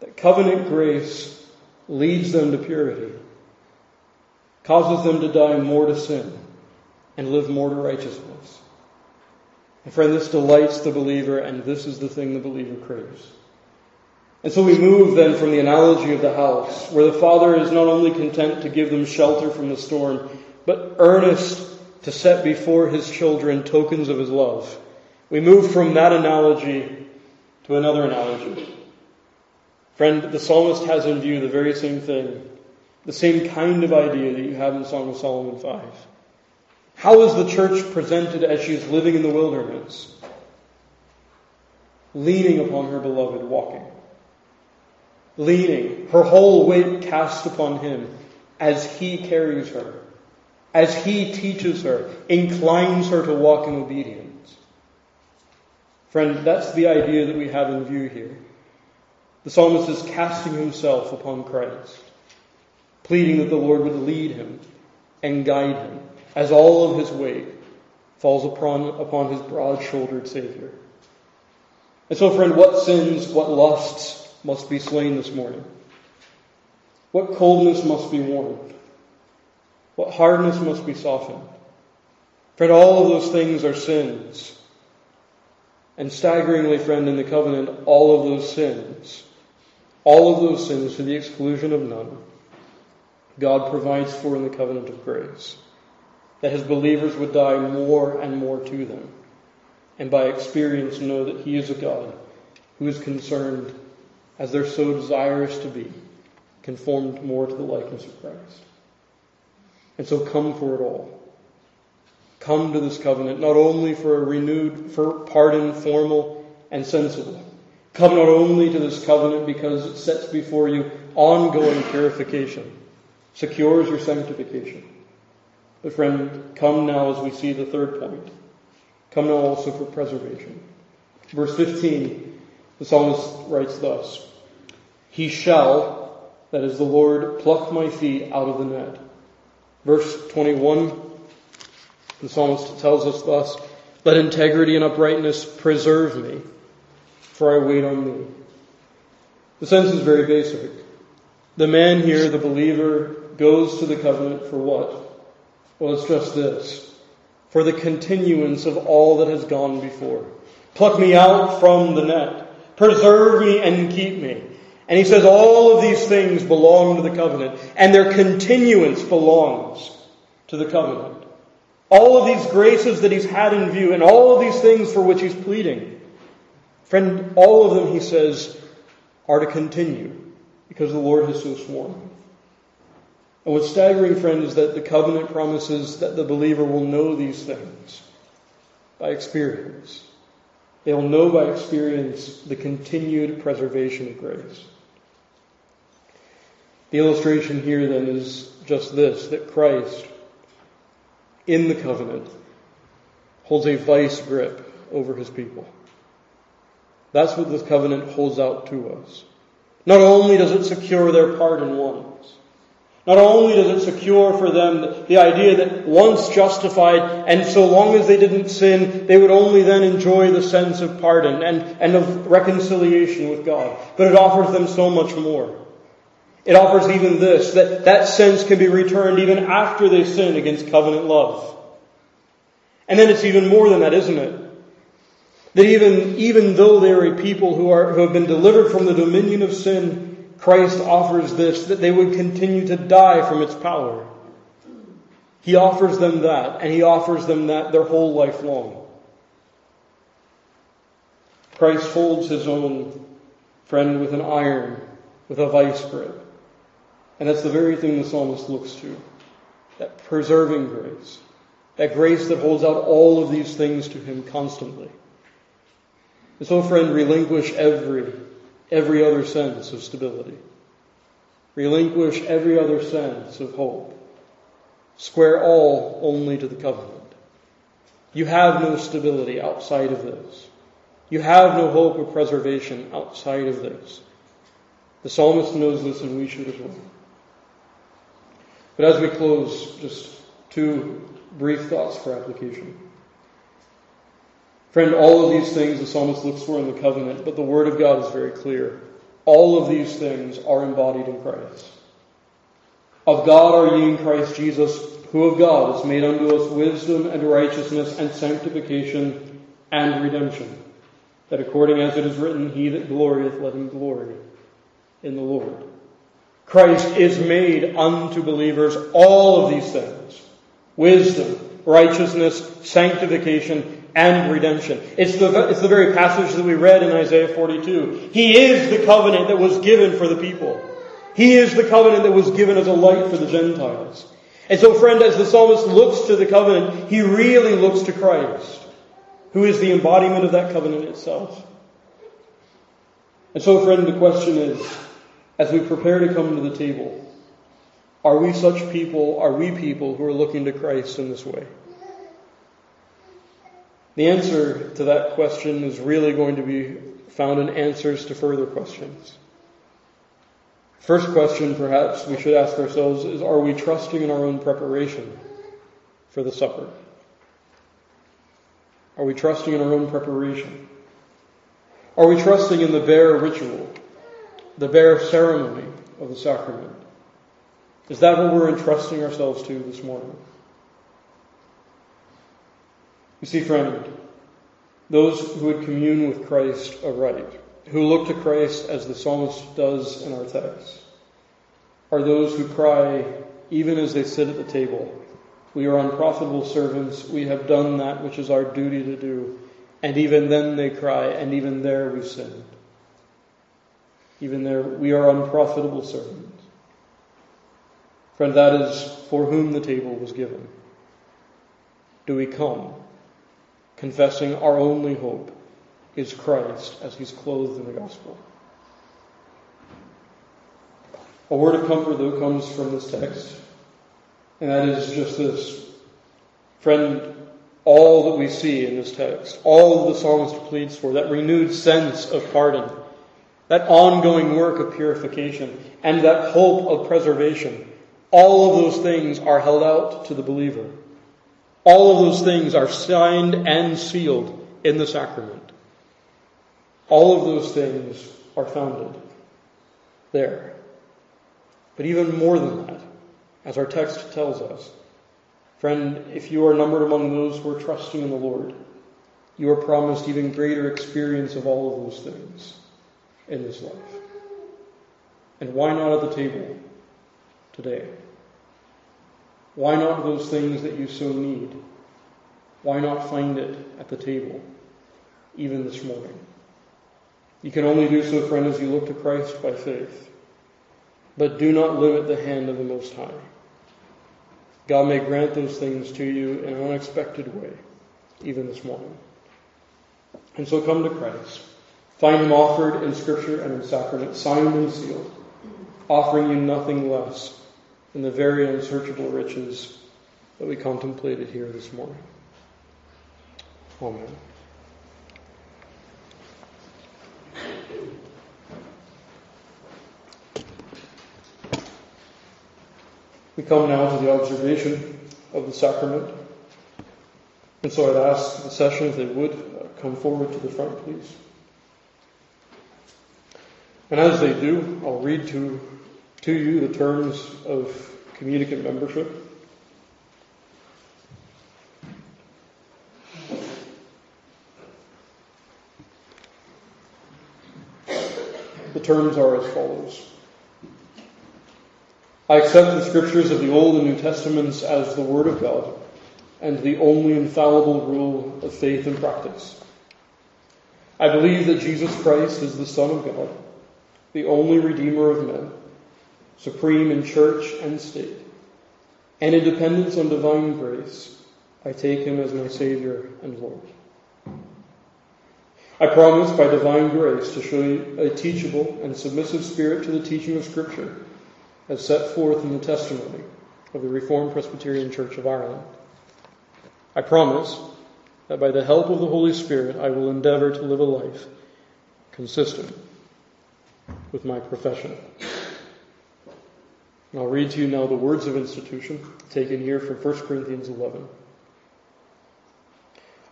that covenant grace leads them to purity, causes them to die more to sin and live more to righteousness. And friend, this delights the believer, and this is the thing the believer craves. And so we move then from the analogy of the house, where the father is not only content to give them shelter from the storm, but earnest to set before his children tokens of his love. We move from that analogy to another analogy. Friend, the psalmist has in view the very same thing, the same kind of idea that you have in Song of Solomon 5. How is the church presented as she is living in the wilderness? Leaning upon her beloved, walking. Leaning, her whole weight cast upon him as he carries her, as he teaches her, inclines her to walk in obedience. Friend, that's the idea that we have in view here. The psalmist is casting himself upon Christ, pleading that the Lord would lead him and guide him as all of his weight falls upon his broad-shouldered Savior. And so, friend, what sins, what lusts must be slain this morning? What coldness must be warmed? What hardness must be softened? Friend, all of those things are sins. And staggeringly, friend, in the covenant, all of those sins to the exclusion of none, God provides for in the covenant of grace, that his believers would die more and more to them, and by experience know that he is a God who is concerned, as they're so desirous to be, conformed more to the likeness of Christ. And so come for it all. Come to this covenant, not only for pardon, formal and sensible. Come not only to this covenant because it sets before you ongoing purification, secures your sanctification. But friend, come now, as we see the third point, come now also for preservation. Verse 15, the psalmist writes thus, "He shall," that is the Lord, "pluck my feet out of the net." Verse 21, the psalmist tells us thus, "Let integrity and uprightness preserve me, for I wait on thee." The sense is very basic. The man here, the believer, goes to the covenant for what? Well, it's just this: for the continuance of all that has gone before. Pluck me out from the net. Preserve me and keep me. And he says all of these things belong to the covenant, and their continuance belongs to the covenant. All of these graces that he's had in view, and all of these things for which he's pleading, friend, all of them, he says, are to continue, because the Lord has so sworn. And what's staggering, friend, is that the covenant promises that the believer will know these things by experience. They will know by experience the continued preservation of grace. The illustration here, then, is just this, that Christ, in the covenant, holds a vice grip over his people. That's what this covenant holds out to us. Not only does it secure their part in ones, not only does it secure for them the idea that once justified, and so long as they didn't sin, they would only then enjoy the sense of pardon and of reconciliation with God, but it offers them so much more. It offers even this, that sense can be returned even after they sin against covenant love. And then it's even more than that, isn't it? That even though they are a people who have been delivered from the dominion of sin, Christ offers this, that they would continue to die from its power. He offers them that, and he offers them that their whole life long. Christ holds his own, friend, with an iron, with a vice grip. And that's the very thing the psalmist looks to, that preserving grace, that grace that holds out all of these things to him constantly. And so, friend, relinquish every other sense of stability. Relinquish every other sense of hope. Square all only to the covenant. You have no stability outside of this. You have no hope of preservation outside of this. The psalmist knows this, and we should as well. But as we close, just two brief thoughts for application. Friend, all of these things the psalmist looks for in the covenant, but the Word of God is very clear. All of these things are embodied in Christ. "Of God are ye in Christ Jesus, who of God is made unto us wisdom and righteousness and sanctification and redemption, that according as it is written, he that glorieth, let him glory in the Lord." Christ is made unto believers all of these things: wisdom, righteousness, sanctification, and redemption. It's the very passage that we read in Isaiah 42. He is the covenant that was given for the people. He is the covenant that was given as a light for the Gentiles. And so, friend, as the psalmist looks to the covenant, he really looks to Christ, who is the embodiment of that covenant itself. And so, friend, the question is, as we prepare to come to the table, are we such people, are we people who are looking to Christ in this way? The answer to that question is really going to be found in answers to further questions. First question, perhaps, we should ask ourselves is, are we trusting in our own preparation for the supper? Are we trusting in our own preparation? Are we trusting in the bare ritual, the bare ceremony of the sacrament? Is that what we're entrusting ourselves to this morning? You see, friend, those who would commune with Christ aright, who look to Christ as the psalmist does in our text, are those who cry, even as they sit at the table, "We are unprofitable servants, we have done that which is our duty to do." And even then they cry, "And even there we sinned." Even there, we are unprofitable servants. Friend, that is for whom the table was given. Do we come, confessing our only hope is Christ as he's clothed in the gospel? A word of comfort, though, comes from this text, and that is just this. Friend, all that we see in this text, all the psalmist pleads for, that renewed sense of pardon, that ongoing work of purification, and that hope of preservation, all of those things are held out to the believer. All of those things are signed and sealed in the sacrament. All of those things are founded there. But even more than that, as our text tells us, friend, if you are numbered among those who are trusting in the Lord, you are promised even greater experience of all of those things in this life. And why not at the table today? Why not those things that you so need? Why not find it at the table, even this morning? You can only do so, friend, as you look to Christ by faith. But do not limit the hand of the Most High. God may grant those things to you in an unexpected way, even this morning. And so come to Christ. Find him offered in Scripture and in sacrament, signed and sealed, offering you nothing less than the very unsearchable riches that we contemplated here this morning. Amen. We come now to the observation of the sacrament. And so I'd ask the session, if they would, come forward to the front, please. And as they do, I'll read to you the terms of communicant membership. The terms are as follows. I accept the Scriptures of the Old and New Testaments as the Word of God and the only infallible rule of faith and practice. I believe that Jesus Christ is the Son of God, the only Redeemer of men, supreme in church and state, and in dependence on divine grace, I take him as my Savior and Lord. I promise by divine grace to show a teachable and submissive spirit to the teaching of Scripture, as set forth in the testimony of the Reformed Presbyterian Church of Ireland. I promise that by the help of the Holy Spirit I will endeavor to live a life consistent with my profession. And I'll read to you now the words of institution taken here from 1 Corinthians 11.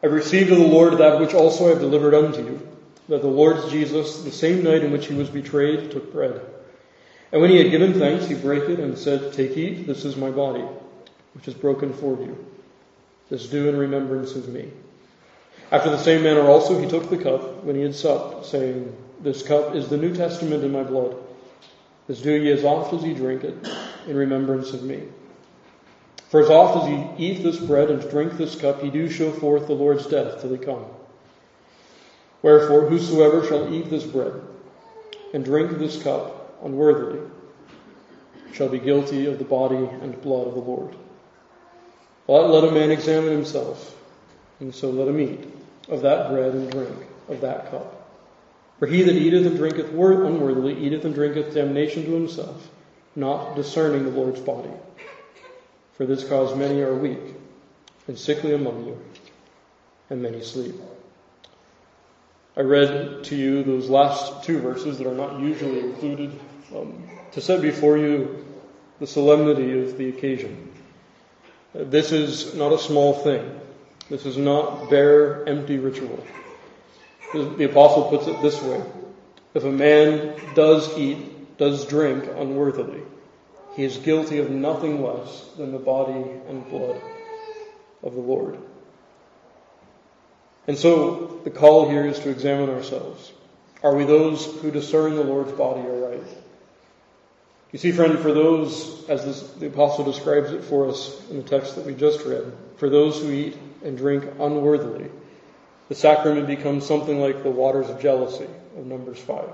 I received of the Lord that which also I have delivered unto you, that the Lord Jesus, the same night in which he was betrayed, took bread. And when he had given thanks, he brake it and said, "Take, eat, this is my body, which is broken for you. This do in remembrance of me." After the same manner also he took the cup when he had supped, saying, "This cup is the New Testament in my blood. This do ye as oft as ye drink it in remembrance of me. For as oft as ye eat this bread and drink this cup, ye do show forth the Lord's death till he come. Wherefore, whosoever shall eat this bread and drink this cup unworthily shall be guilty of the body and blood of the Lord. But let a man examine himself, and so let him eat of that bread and drink of that cup. For he that eateth and drinketh unworthily eateth and drinketh damnation to himself, not discerning the Lord's body. For this cause many are weak and sickly among you, and many sleep." I read to you those last two verses that are not usually included to set before you the solemnity of the occasion. This is not a small thing. This is not bare, empty ritual. The apostle puts it this way. If a man does eat, does drink unworthily, he is guilty of nothing less than the body and blood of the Lord. And so the call here is to examine ourselves. Are we those who discern the Lord's body aright? You see, friend, for those, as the apostle describes it for us in the text that we just read, for those who eat and drink unworthily, the sacrament becomes something like the waters of jealousy of Numbers 5.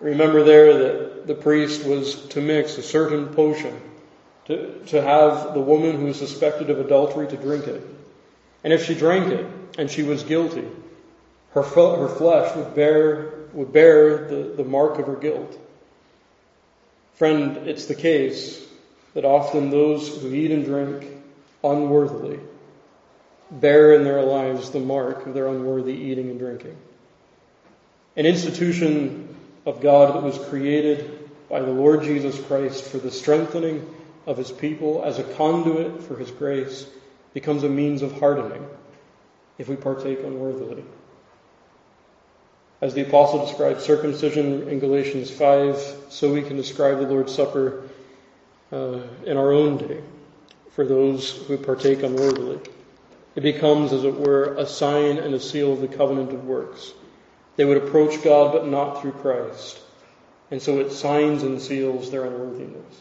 Remember there that the priest was to mix a certain potion, to have the woman who is suspected of adultery to drink it. And if she drank it, and she was guilty, her flesh would bear the mark of her guilt. Friend, it's the case that often those who eat and drink unworthily bear in their lives the mark of their unworthy eating and drinking. An institution of God that was created by the Lord Jesus Christ for the strengthening of his people as a conduit for his grace becomes a means of hardening if we partake unworthily. As the apostle describes circumcision in Galatians 5, so we can describe the Lord's Supper in our own day for those who partake unworthily. It becomes, as it were, a sign and a seal of the covenant of works. They would approach God, but not through Christ. And so it signs and seals their unworthiness.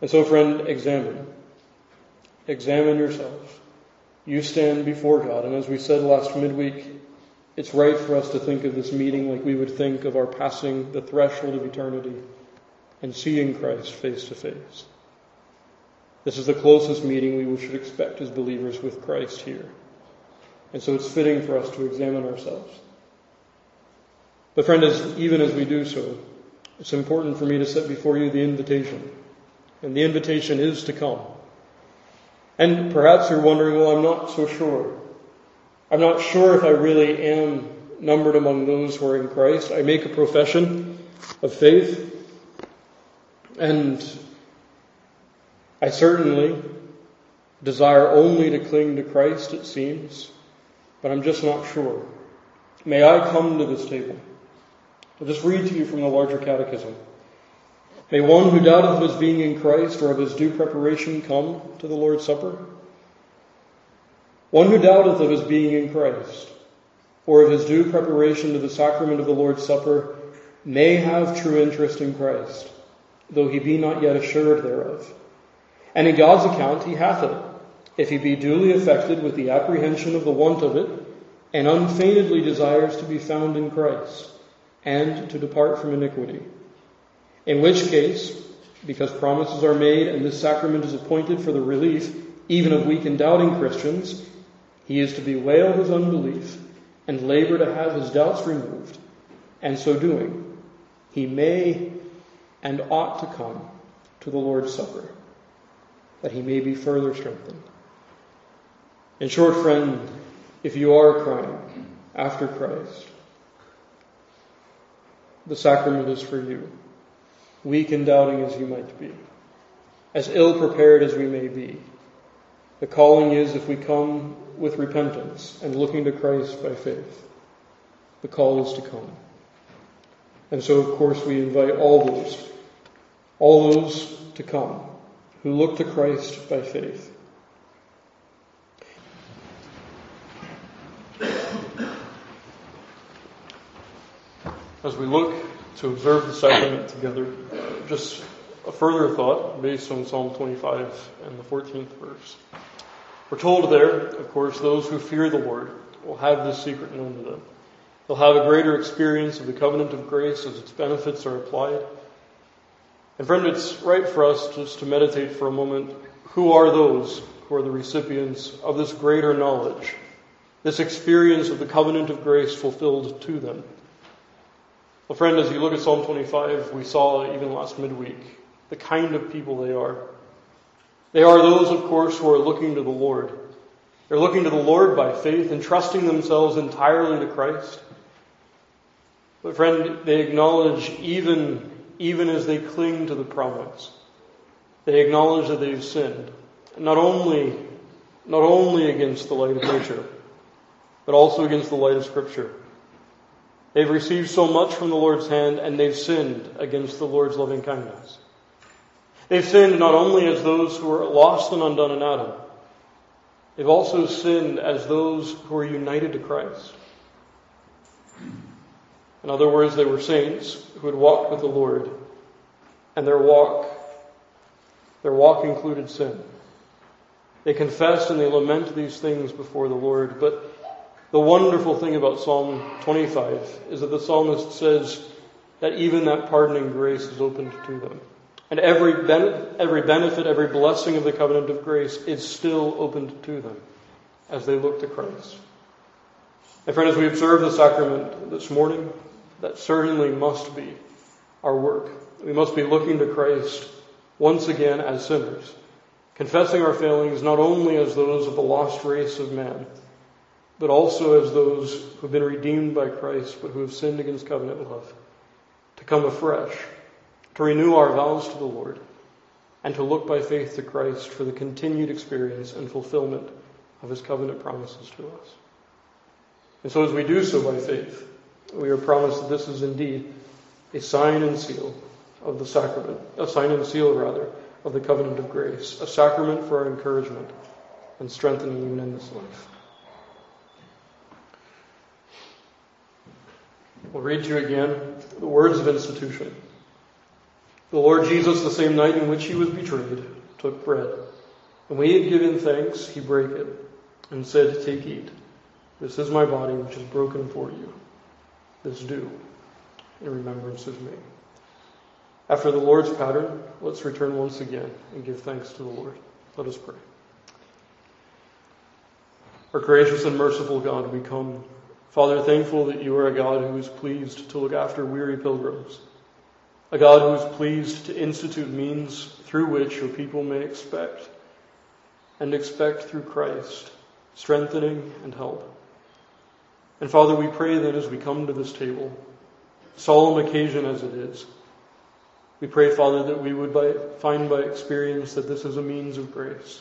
And so, friend, examine. Examine yourself. You stand before God. And as we said last midweek, it's right for us to think of this meeting like we would think of our passing the threshold of eternity and seeing Christ face to face. This is the closest meeting we should expect as believers with Christ here. And so it's fitting for us to examine ourselves. But friend, even as we do so, it's important for me to set before you the invitation. And the invitation is to come. And perhaps you're wondering, well, I'm not so sure. I'm not sure if I really am numbered among those who are in Christ. I make a profession of faith, and I certainly desire only to cling to Christ, it seems, but I'm just not sure. May I come to this table? I'll just read to you from the larger catechism. May one who doubteth of his being in Christ or of his due preparation come to the Lord's Supper? One who doubteth of his being in Christ, or of his due preparation to the sacrament of the Lord's Supper, may have true interest in Christ, though he be not yet assured thereof. And in God's account he hath it, if he be duly affected with the apprehension of the want of it, and unfeignedly desires to be found in Christ, and to depart from iniquity. In which case, because promises are made, and this sacrament is appointed for the relief, even of weak and doubting Christians, he is to bewail his unbelief and labor to have his doubts removed. And so doing, he may and ought to come to the Lord's Supper, that he may be further strengthened. In short, friend, if you are crying after Christ, the sacrament is for you, weak and doubting as you might be, as ill prepared as we may be. The calling is, if we come with repentance and looking to Christ by faith, the call is to come. And so, of course, we invite all those to come who look to Christ by faith. As we look to observe the sacrament together, just a further thought based on Psalm 25 and the 14th verse. We're told there, of course, those who fear the Lord will have this secret known to them. They'll have a greater experience of the covenant of grace as its benefits are applied. And friend, it's right for us just to meditate for a moment. Who are those who are the recipients of this greater knowledge, this experience of the covenant of grace fulfilled to them? Well, friend, as you look at Psalm 25, we saw even last midweek the kind of people they are. They are those, of course, who are looking to the Lord. They're looking to the Lord by faith and trusting themselves entirely to Christ. But friend, they acknowledge even as they cling to the promise, they acknowledge that they've sinned, not only against the light of nature, but also against the light of Scripture. They've received so much from the Lord's hand, and they've sinned against the Lord's loving kindness. They've sinned not only as those who were lost and undone in Adam, they've also sinned as those who are united to Christ. In other words, they were saints who had walked with the Lord, and their walk included sin. They confessed and they lament these things before the Lord, but the wonderful thing about Psalm 25 is that the psalmist says that even that pardoning grace is opened to them. And every benefit, every blessing of the covenant of grace is still opened to them as they look to Christ. And friend, as we observe the sacrament this morning, that certainly must be our work. We must be looking to Christ once again as sinners, confessing our failings not only as those of the lost race of man, but also as those who have been redeemed by Christ, but who have sinned against covenant love, to come afresh, to renew our vows to the Lord, and to look by faith to Christ for the continued experience and fulfillment of His covenant promises to us. And so as we do so by faith, we are promised that this is indeed a sign and seal of the sacrament, a sign and seal, rather, of the covenant of grace, a sacrament for our encouragement and strengthening even in this life. We'll read to you again the words of institution. The Lord Jesus, the same night in which He was betrayed, took bread. And when He had given thanks, He brake it and said, "Take, eat. This is my body, which is broken for you. This do in remembrance of me." After the Lord's pattern, let's return once again and give thanks to the Lord. Let us pray. Our gracious and merciful God, we come, Father, thankful that you are a God who is pleased to look after weary pilgrims, a God who is pleased to institute means through which your people may expect through Christ, strengthening and help. And Father, we pray that as we come to this table, solemn occasion as it is, we pray, Father, that we would find by experience that this is a means of grace,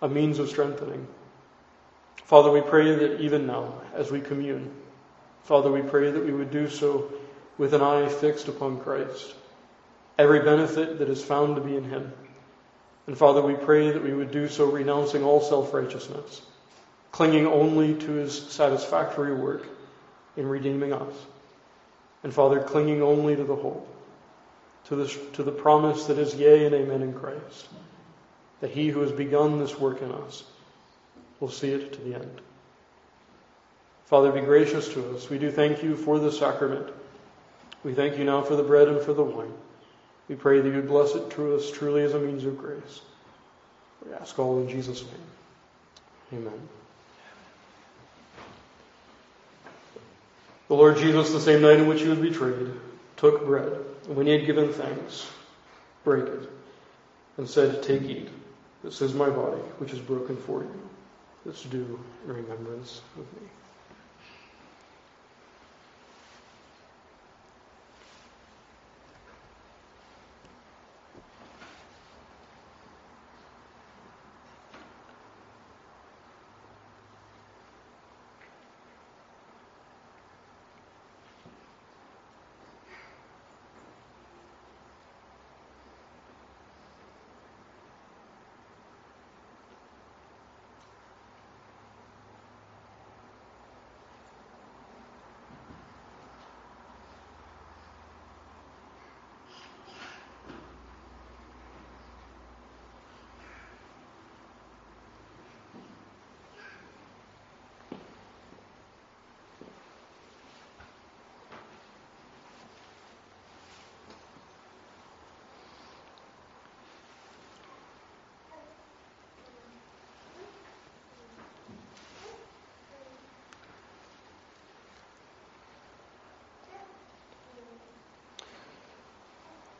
a means of strengthening. Father, we pray that even now, as we commune, Father, we pray that we would do so with an eye fixed upon Christ, every benefit that is found to be in Him. And Father, we pray that we would do so renouncing all self-righteousness, clinging only to His satisfactory work in redeeming us. And Father, clinging only to the hope, to the promise that is yea and amen in Christ, that He who has begun this work in us will see it to the end. Father, be gracious to us. We do thank you for the sacrament. We thank you now for the bread and for the wine. We pray that you bless it to us truly as a means of grace. We ask all in Jesus' name. Amen. The Lord Jesus, the same night in which he was betrayed, took bread, and when he had given thanks, brake it, and said, "Take, eat. This is my body, which is broken for you. This do in remembrance of me."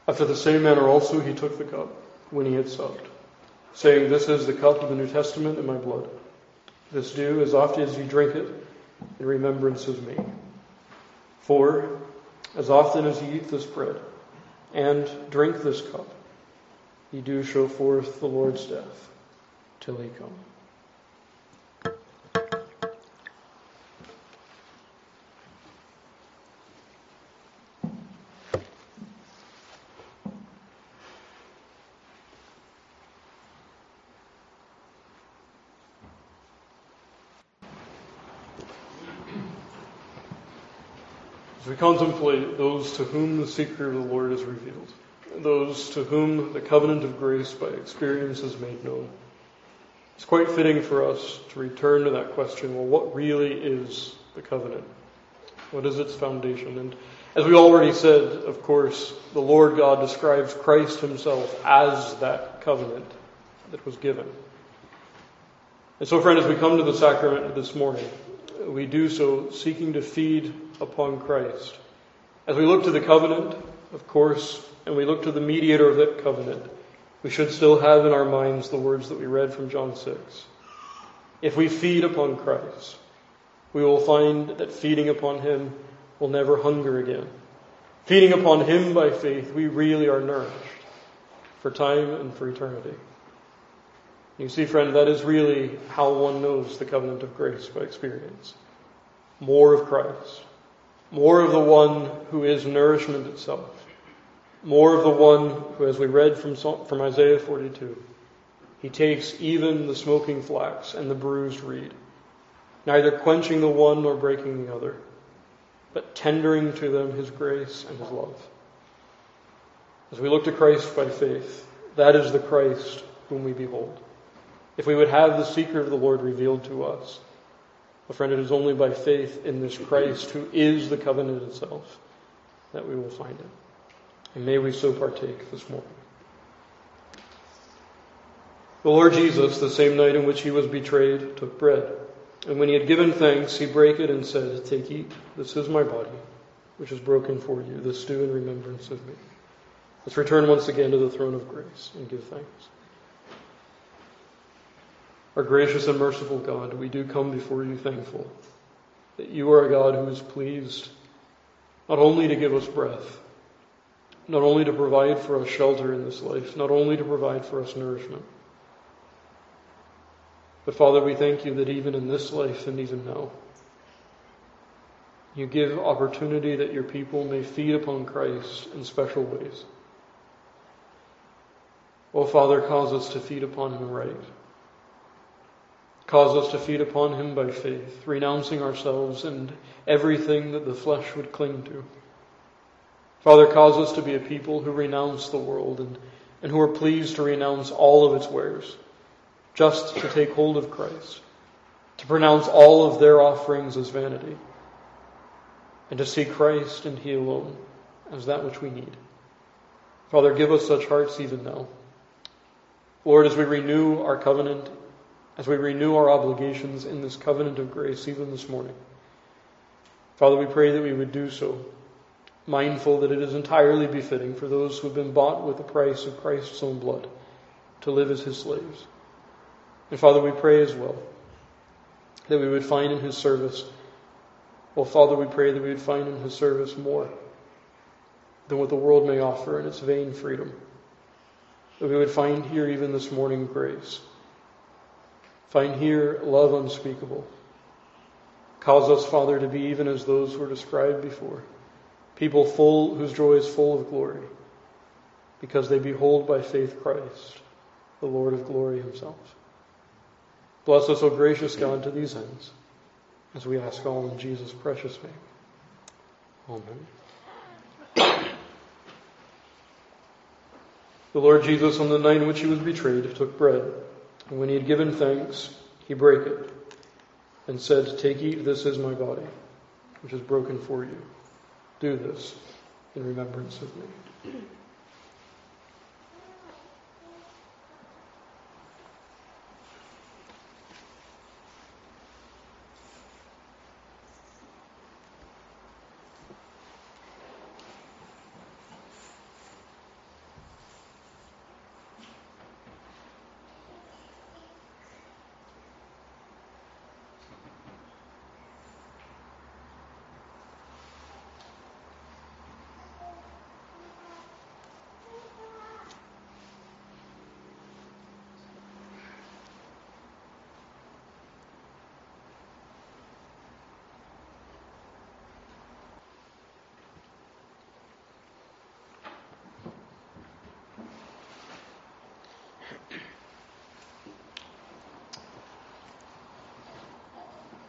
After the same manner also he took the cup when he had supped, saying, "This is the cup of the New Testament in my blood. This do as often as you drink it in remembrance of me. For as often as you eat this bread and drink this cup, you do show forth the Lord's death till he come." As we contemplate those to whom the secret of the Lord is revealed, those to whom the covenant of grace by experience is made known, it's quite fitting for us to return to that question, well, what really is the covenant? What is its foundation? And as we already said, of course, the Lord God describes Christ himself as that covenant that was given. And so, friend, as we come to the sacrament this morning, we do so seeking to feed upon Christ. As we look to the covenant, of course, and we look to the mediator of that covenant, we should still have in our minds the words that we read from John 6. If we feed upon Christ, we will find that feeding upon him will never hunger again. Feeding upon him by faith, we really are nourished for time and for eternity. You see, friend, that is really how one knows the covenant of grace by experience. More of Christ. More of the one who is nourishment itself. More of the one who, as we read from Isaiah 42, he takes even the smoking flax and the bruised reed, neither quenching the one nor breaking the other, but tendering to them his grace and his love. As we look to Christ by faith, that is the Christ whom we behold. If we would have the secret of the Lord revealed to us, well, friend, it is only by faith in this Christ who is the covenant itself that we will find it. And may we so partake this morning. The Lord Jesus, the same night in which he was betrayed, took bread. And when he had given thanks, he brake it and said, "Take, eat, this is my body, which is broken for you. This do in remembrance of me." Let's return once again to the throne of grace and give thanks. Our gracious and merciful God, we do come before you thankful that you are a God who is pleased not only to give us breath, not only to provide for us shelter in this life, not only to provide for us nourishment, but Father, we thank you that even in this life and even now, you give opportunity that your people may feed upon Christ in special ways. Oh, Father, cause us to feed upon him right. Cause us to feed upon him by faith, renouncing ourselves and everything that the flesh would cling to. Father, cause us to be a people who renounce the world and who are pleased to renounce all of its wares, just to take hold of Christ, to pronounce all of their offerings as vanity, and to see Christ and he alone as that which we need. Father, give us such hearts even now. Lord, as we renew our covenant, as we renew our obligations in this covenant of grace even this morning, Father, we pray that we would do so, mindful that it is entirely befitting for those who have been bought with the price of Christ's own blood to live as his slaves. And Father, we pray as well that we would find in his service, well, Father, we pray that we would find in his service more than what the world may offer in its vain freedom. That we would find here even this morning grace. Find here love unspeakable. Cause us, Father, to be even as those who were described before, people full whose joy is full of glory, because they behold by faith Christ, the Lord of glory himself. Bless us, O gracious God, to these ends, as we ask all in Jesus' precious name. Amen. The Lord Jesus, on the night in which he was betrayed, took bread, and when he had given thanks, he brake it, and said, "Take, eat, this is my body, which is broken for you. Do this in remembrance of me."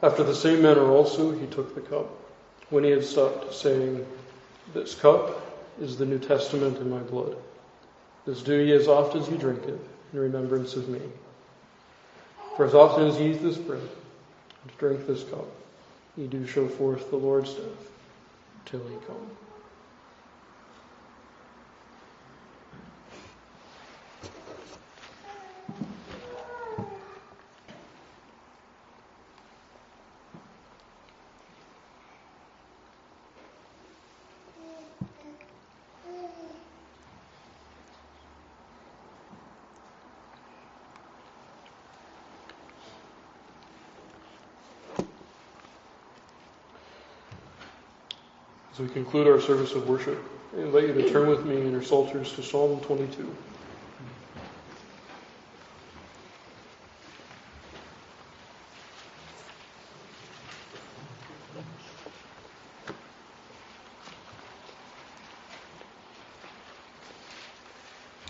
After the same manner also, he took the cup. when he had stopped, saying, "This cup is the New Testament in my blood. This do ye as oft as ye drink it in remembrance of me. For as often as ye eat this bread and drink this cup, ye do show forth the Lord's death till he come." As we conclude our service of worship, I invite you to turn with me in your psalters to Psalm 22.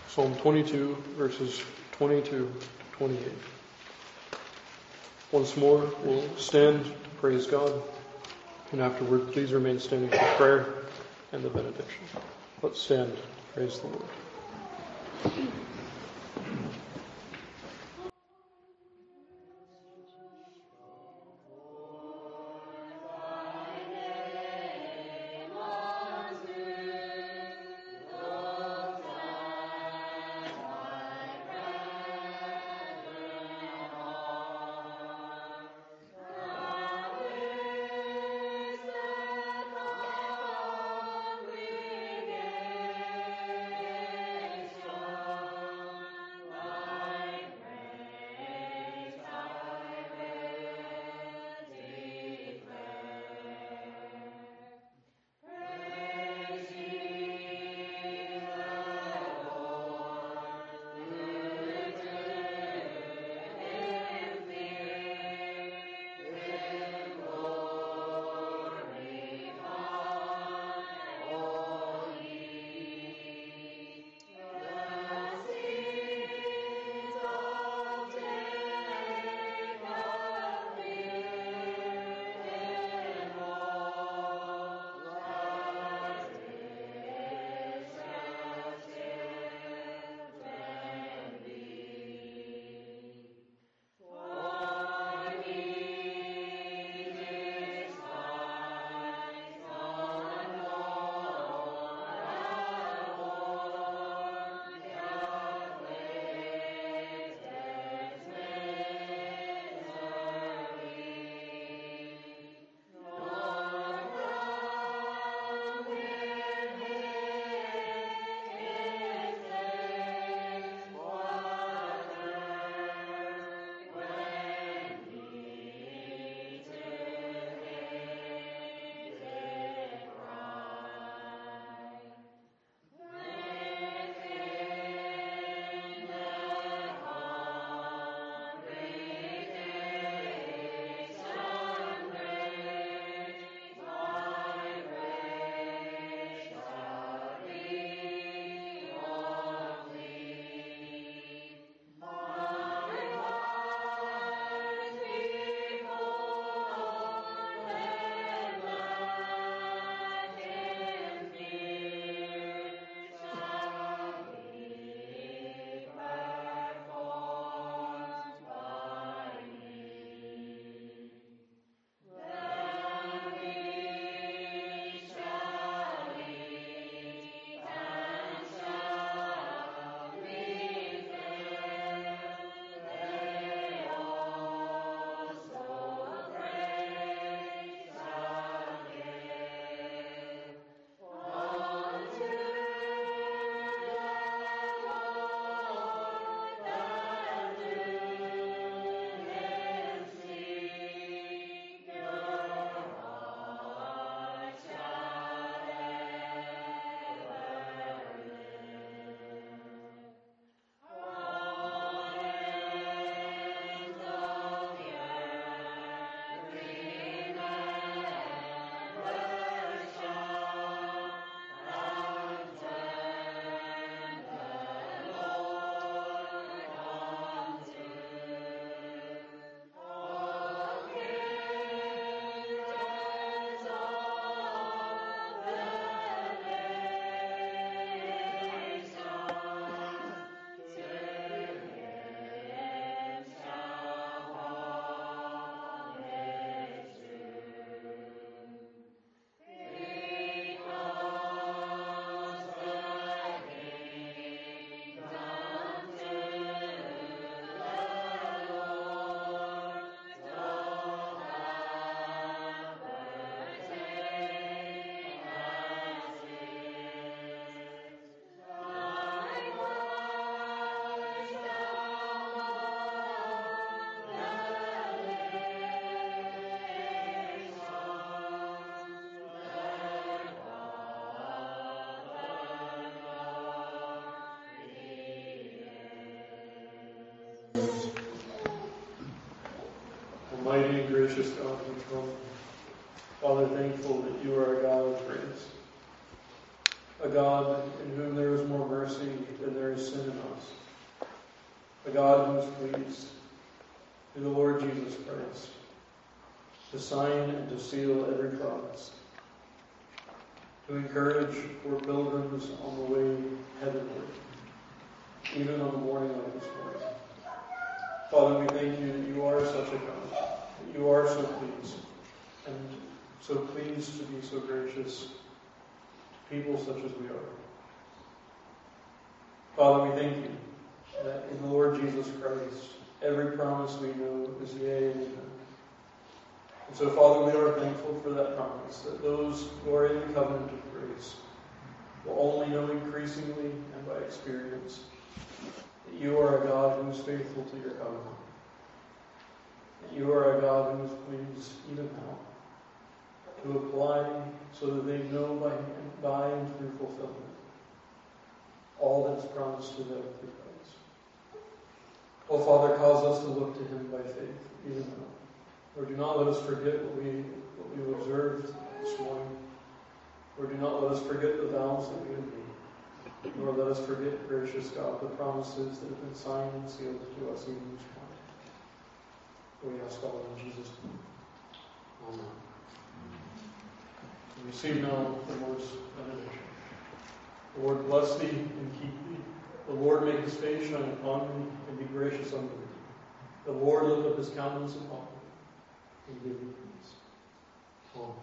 Psalm 22, verses 22 to 28. Once more, we'll stand to praise God. And afterward, please remain standing for prayer and the benediction. Let's stand. Praise the Lord. Almighty and gracious God in control. Father, thankful that you are a God of grace, a God in whom there is more mercy than there is sin in us, a God who is pleased through the Lord Jesus Christ to sign and to seal every promise, to encourage poor pilgrims on the way heavenward, even on the morning like this morning. Father, we thank you that you are such a God, that you are so pleased, and so pleased to be so gracious to people such as we are. Father, we thank you that in the Lord Jesus Christ, every promise we know is yea and amen. And so, Father, we are thankful for that promise, that those who are in the covenant of grace will only know increasingly and by experience that you are a God who is faithful to your covenant, that you are a God who is pleased even now to apply so that they know by and through fulfillment all that is promised to them through Christ. Oh, Father, cause us to look to him by faith even now. Lord, do not let us forget what we observed this morning. Lord, do not let us forget the vows that we have made. Lord, let us forget, gracious God, the promises that have been signed and sealed to us even this morning. We ask all in Jesus' name. Amen. We receive now the Lord's benediction. The Lord bless thee and keep thee. The Lord make his face shine upon thee and be gracious unto thee. The Lord lift up his countenance upon thee and give you peace. Amen.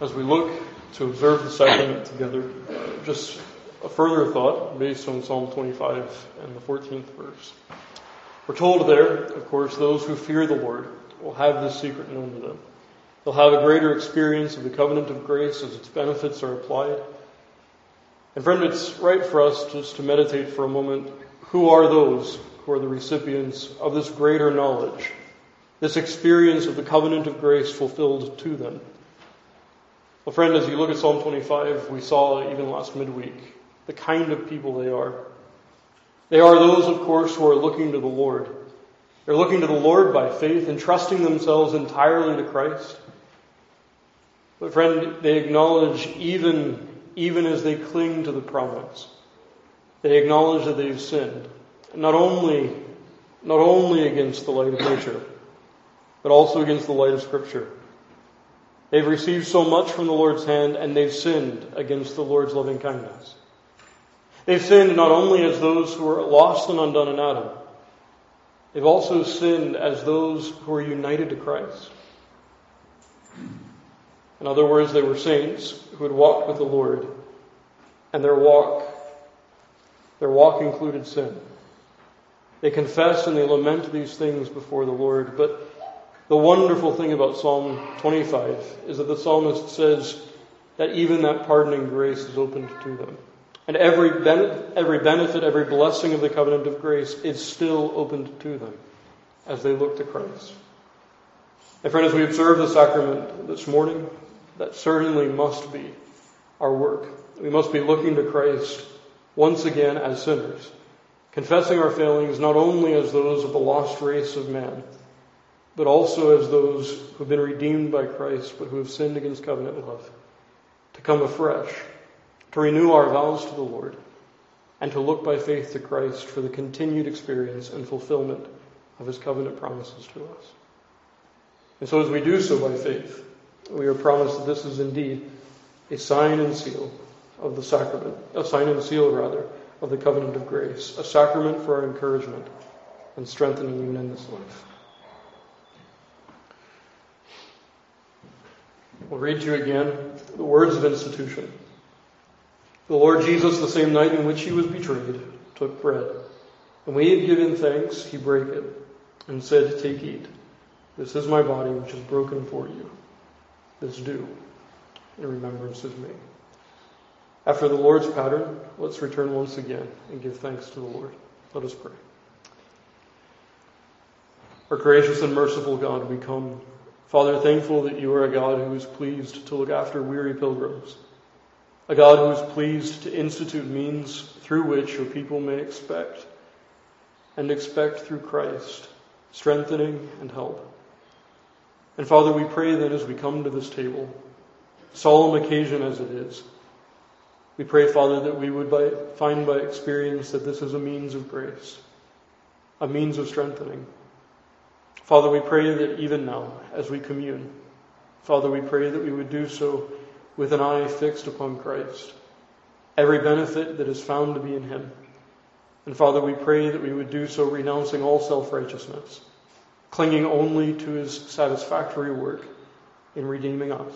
as we look to observe the sacrament together, just a further thought based on Psalm 25 and the 14th verse. We're told there, of course, those who fear the Lord will have this secret known to them. They'll have a greater experience of the covenant of grace as its benefits are applied. And friend, it's right for us just to meditate for a moment. Who are those who are the recipients of this greater knowledge, this experience of the covenant of grace fulfilled to them? Well, friend, as you look at Psalm 25, we saw even last midweek the kind of people they are. They are those, of course, who are looking to the Lord. They're looking to the Lord by faith, entrusting themselves entirely to Christ. But friend, they acknowledge even as they cling to the promise, they acknowledge that they've sinned, not only against the light of nature, but also against the light of Scripture. They've received so much from the Lord's hand, and they've sinned against the Lord's loving kindness. They've sinned not only as those who are lost and undone in Adam, they've also sinned as those who are united to Christ. In other words, they were saints who had walked with the Lord, and their walk included sin. They confess and they lament these things before the Lord, but the wonderful thing about Psalm 25 is that the psalmist says that even that pardoning grace is opened to them. And every benefit, every blessing of the covenant of grace is still opened to them as they look to Christ. And friend, as we observe the sacrament this morning, that certainly must be our work. We must be looking to Christ once again as sinners, confessing our failings not only as those of the lost race of man, but also as those who have been redeemed by Christ but who have sinned against covenant love, to come afresh, to renew our vows to the Lord, and to look by faith to Christ for the continued experience and fulfillment of his covenant promises to us. And so as we do so by faith, we are promised that this is indeed a sign and seal of the sacrament, a sign and seal, rather, of the covenant of grace, a sacrament for our encouragement and strengthening even in this life. We'll read to you again the words of institution. The Lord Jesus, the same night in which he was betrayed, took bread. And when he had given thanks, he brake it and said, "Take, eat. This is my body, which is broken for you. This do in remembrance of me." After the Lord's pattern, let's return once again and give thanks to the Lord. Let us pray. Our gracious and merciful God, we come, Father, thankful that you are a God who is pleased to look after weary pilgrims, a God who is pleased to institute means through which your people may expect through Christ, strengthening and help. And Father, we pray that as we come to this table, solemn occasion as it is, we pray, Father, that we would find by experience that this is a means of grace, a means of strengthening. Father, we pray that even now, as we commune, Father, we pray that we would do so with an eye fixed upon Christ, every benefit that is found to be in him. And Father, we pray that we would do so renouncing all self-righteousness, clinging only to his satisfactory work in redeeming us.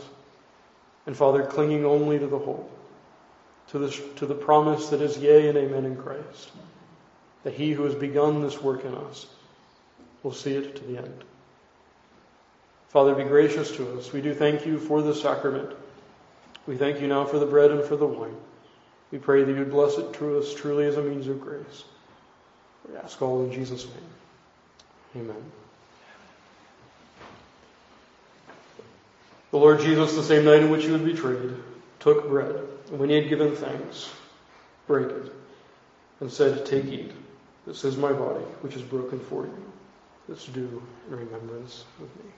And Father, clinging only to the hope, to the promise that is yea and amen in Christ, that he who has begun this work in us will see it to the end. Father, be gracious to us. We do thank you for this sacrament. We thank you now for the bread and for the wine. We pray that you would bless it to us truly as a means of grace. We ask all in Jesus' name. Amen. The Lord Jesus, the same night in which he was betrayed, took bread, and when he had given thanks, brake it, and said, "Take, eat. This is my body, which is broken for you. This do in remembrance of me."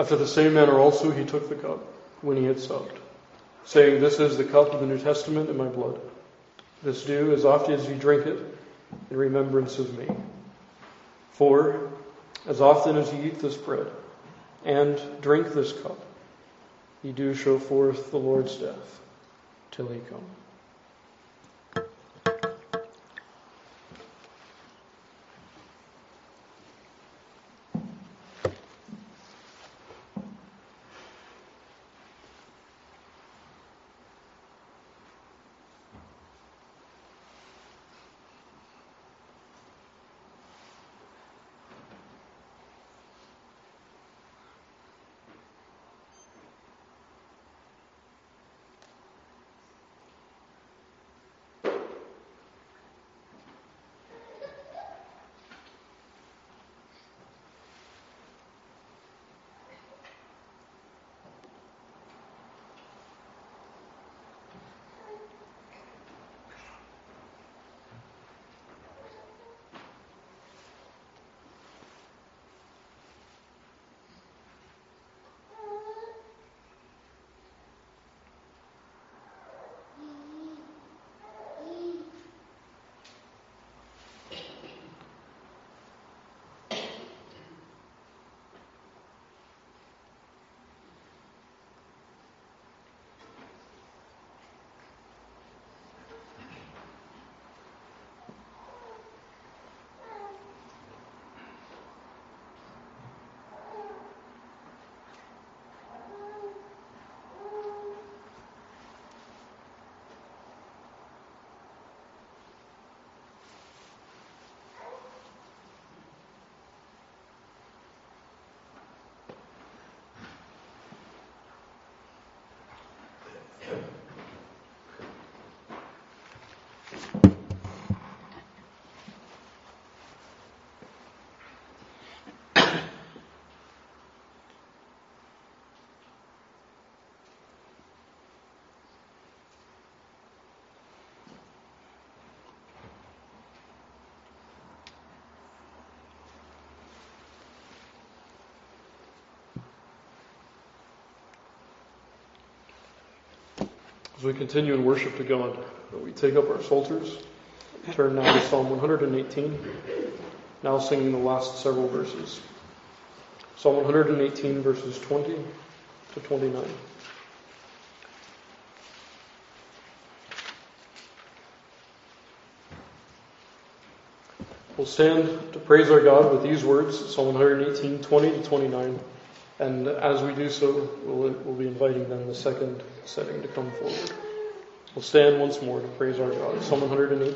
After the same manner also he took the cup when he had supped, saying, "This is the cup of the New Testament in my blood. This do as often as you drink it in remembrance of me. For as often as you eat this bread and drink this cup, you do show forth the Lord's death till he come." As we continue in worship to God, we take up our psalters, turn now to Psalm 118, now singing the last several verses. Psalm 118, verses 20 to 29. We'll stand to praise our God with these words, Psalm 118, 20 to 29. And as we do so, we'll be inviting then the second setting to come forward. We'll stand once more to praise our God. Psalm 118.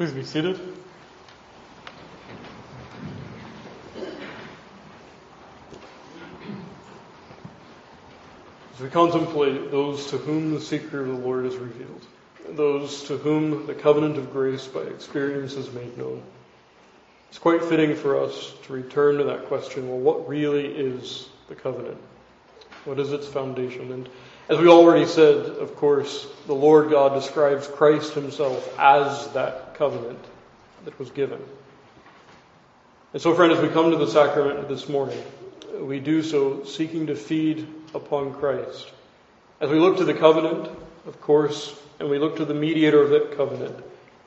Please be seated. As we contemplate those to whom the secret of the Lord is revealed, those to whom the covenant of grace by experience is made known, it's quite fitting for us to return to that question, well, what really is the covenant? What is its foundation? And as we already said, of course, the Lord God describes Christ himself as that covenant that was given. And so, friend, as we come to the sacrament this morning, we do so seeking to feed upon Christ. As we look to the covenant, of course, and we look to the mediator of that covenant,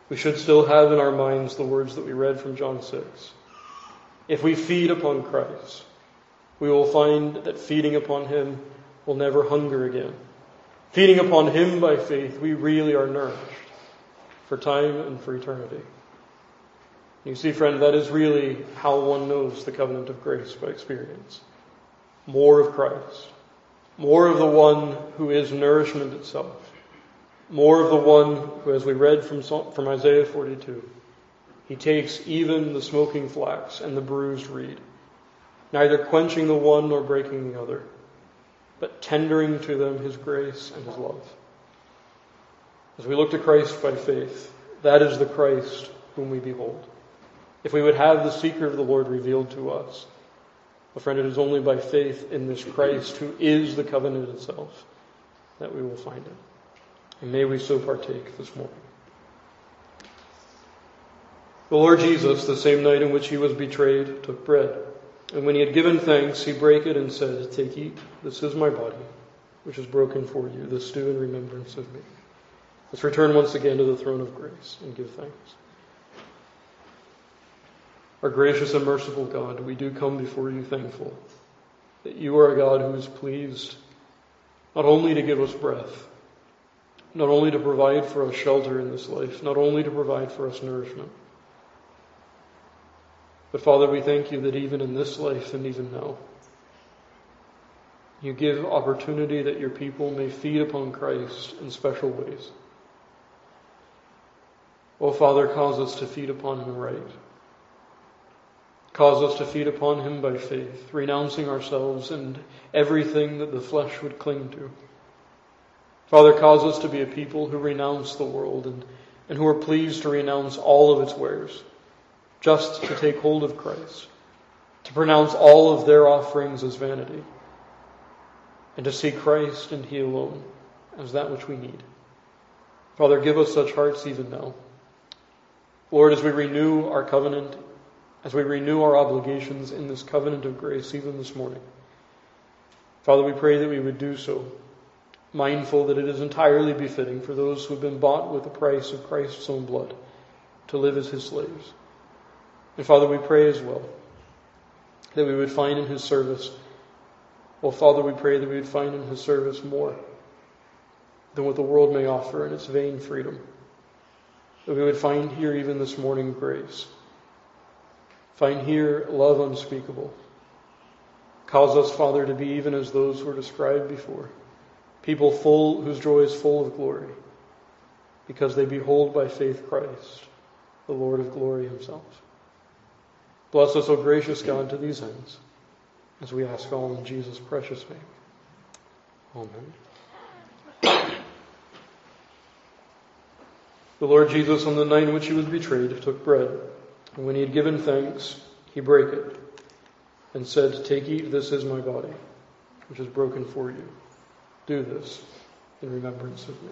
we should still have in our minds the words that we read from John 6. If we feed upon Christ, we will find that feeding upon him will never hunger again. Feeding upon him by faith, we really are nourished for time and for eternity. You see, friend, that is really how one knows the covenant of grace by experience. More of Christ. More of the one who is nourishment itself. More of the one who, as we read from Isaiah 42, he takes even the smoking flax and the bruised reed, neither quenching the one nor breaking the other, but tendering to them his grace and his love. As we look to Christ by faith, that is the Christ whom we behold. If we would have the secret of the Lord revealed to us, well, friend, it is only by faith in this Christ who is the covenant itself that we will find it. And may we so partake this morning. The Lord Jesus, the same night in which he was betrayed, took bread. And when he had given thanks, he brake it and said, "Take, eat, this is my body, which is broken for you. This do in remembrance of me." Let's return once again to the throne of grace and give thanks. Our gracious and merciful God, we do come before you thankful that you are a God who is pleased not only to give us breath, not only to provide for us shelter in this life, not only to provide for us nourishment, but Father, we thank you that even in this life and even now, you give opportunity that your people may feed upon Christ in special ways. Oh, Father, cause us to feed upon him right. Cause us to feed upon him by faith, renouncing ourselves and everything that the flesh would cling to. Father, cause us to be a people who renounce the world and who are pleased to renounce all of its wares, just to take hold of Christ, to pronounce all of their offerings as vanity, and to see Christ and he alone as that which we need. Father, give us such hearts even now. Lord, as we renew our covenant, as we renew our obligations in this covenant of grace even this morning, Father, we pray that we would do so, mindful that it is entirely befitting for those who have been bought with the price of Christ's own blood to live as his slaves. And Father, we pray as well that we would find in his service, well, Father, we pray that we would find in his service more than what the world may offer in its vain freedom. That we would find here even this morning grace. Find here love unspeakable. Cause us, Father, to be even as those who were described before, people full whose joy is full of glory, because they behold by faith Christ, the Lord of glory himself. Bless us, O gracious God, to these ends, as we ask all in Jesus' precious name. Amen. The Lord Jesus, on the night in which he was betrayed, took bread, and when he had given thanks, he brake it, and said, "Take, eat, this is my body, which is broken for you. Do this in remembrance of me."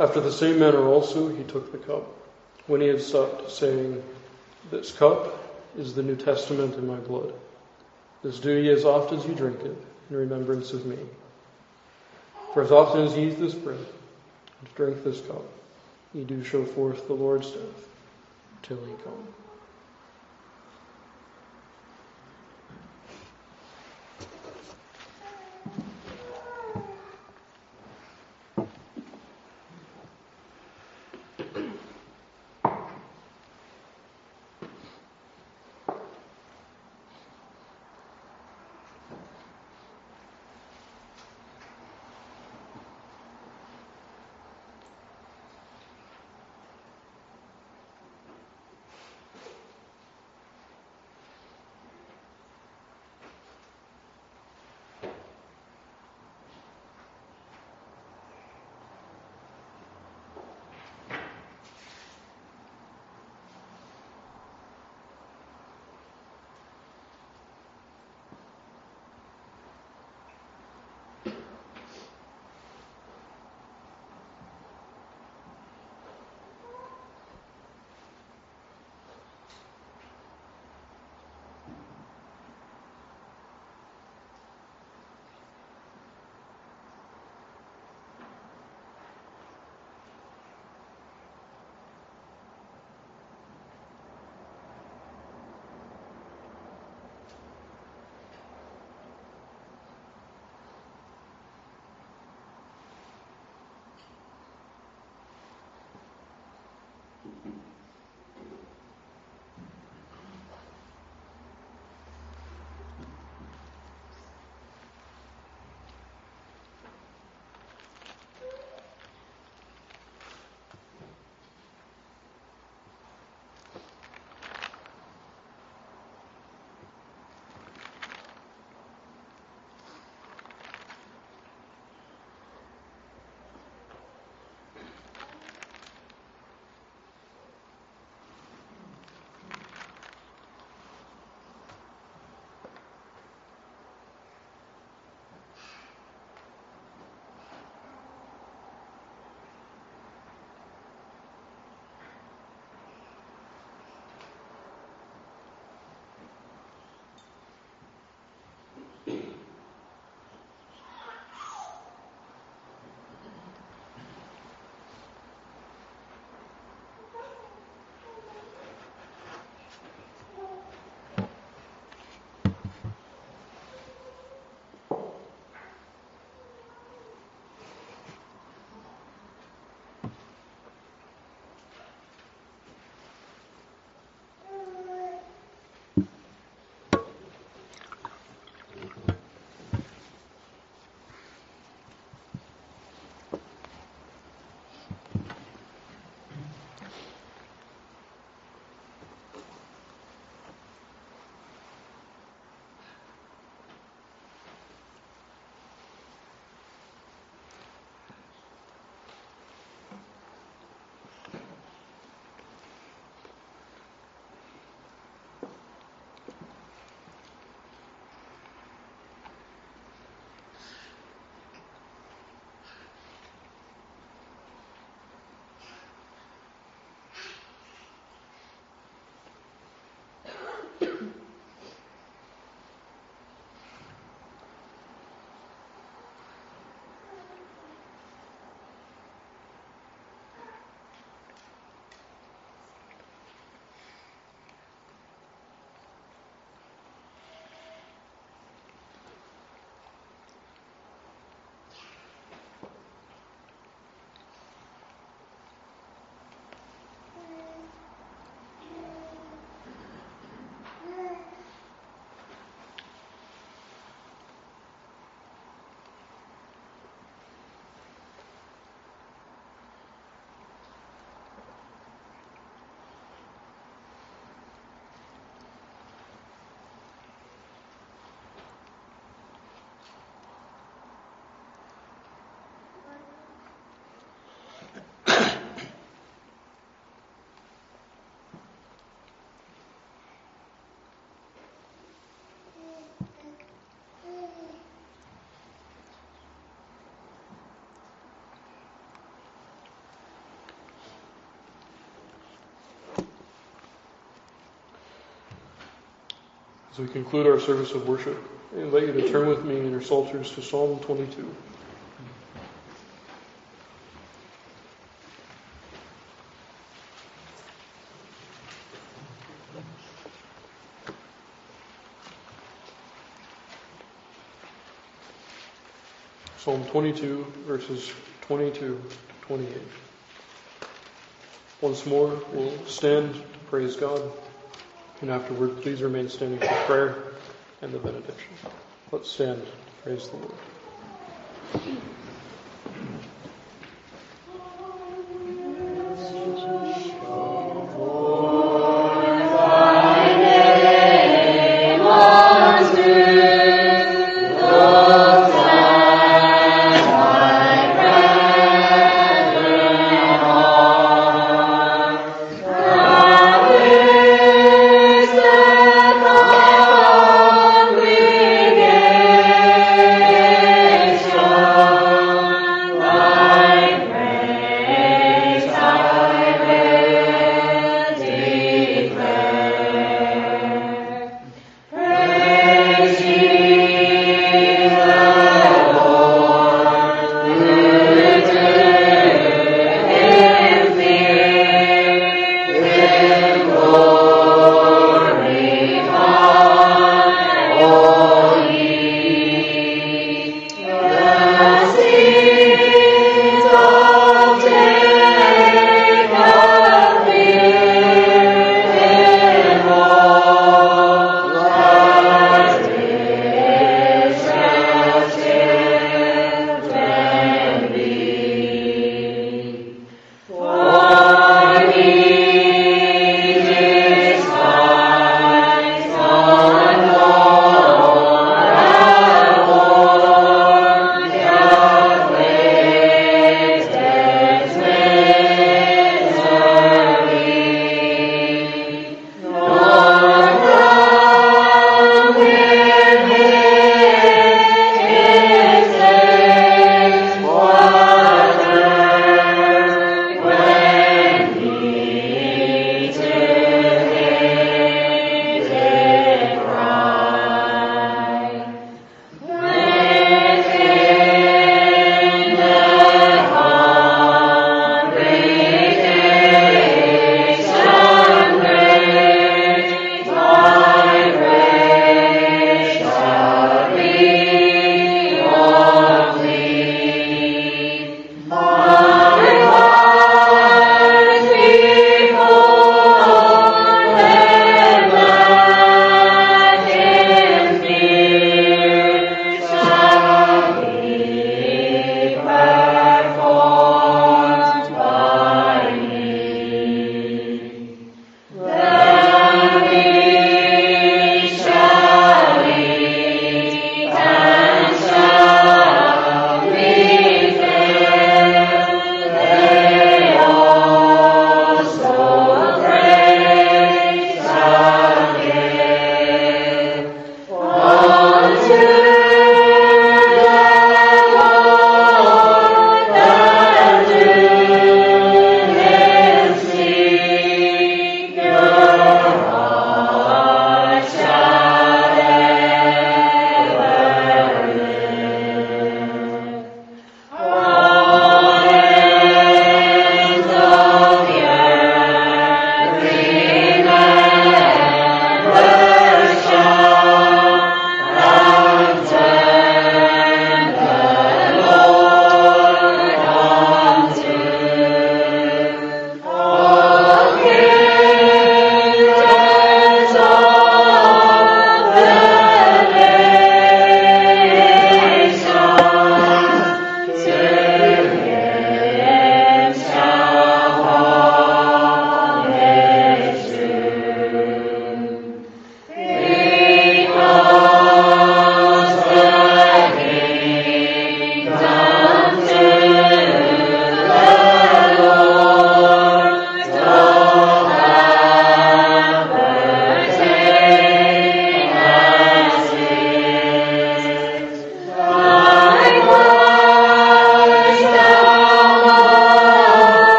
After the same manner also he took the cup, when he had supped, saying, This cup is the New Testament in my blood. This do ye as oft as ye drink it, in remembrance of me. For as often as ye eat this bread, and drink this cup, ye do show forth the Lord's death, till he come. As we conclude our service of worship, I invite you to turn with me in your psalters to Psalm 22. Psalm 22, verses 22 to 28. Once more, we'll stand to praise God. And afterward, please remain standing for prayer and the benediction. Let's stand to praise the Lord.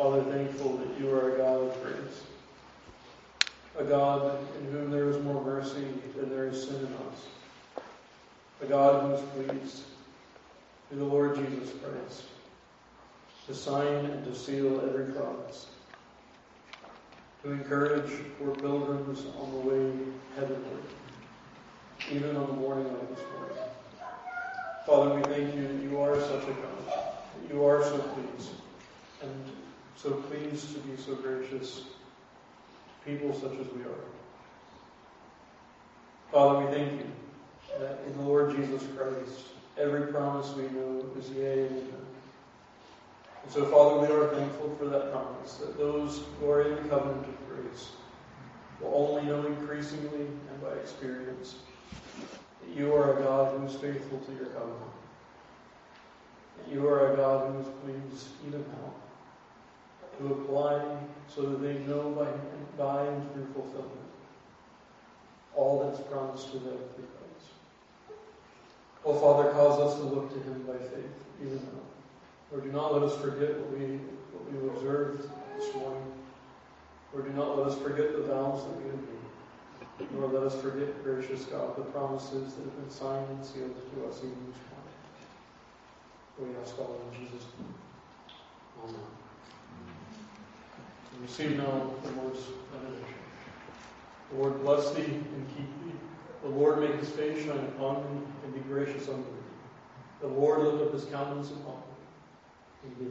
Father, thankful that you are a God of grace, a God in whom there is more mercy than there is sin in us, a God who is pleased through the Lord Jesus Christ to sign and to seal every promise, to encourage poor pilgrims on the way heavenward, even on the morning like this morning. Father, we thank you that you are such a God, that you are so pleased, and so pleased to be so gracious to people such as we are. Father, we thank you that in the Lord Jesus Christ, every promise we know is yea and amen. And so, Father, we are thankful for that promise, that those who are in the covenant of grace will only know increasingly and by experience that you are a God who is faithful to your covenant, that you are a God who is pleased even now to apply so that they know by and through fulfillment all that's promised to them through Christ. Oh, Father, cause us to look to him by faith even now. Lord, do not let us forget what we observed this morning. Lord, do not let us forget the vows that we have made. Lord, let us forget, gracious God, the promises that have been signed and sealed to us even this morning. We ask all in Jesus' name. Amen. And receive now the Lord's benediction. The Lord bless thee and keep thee. The Lord make his face shine upon thee and be gracious unto thee. The Lord lift up his countenance upon thee. Amen.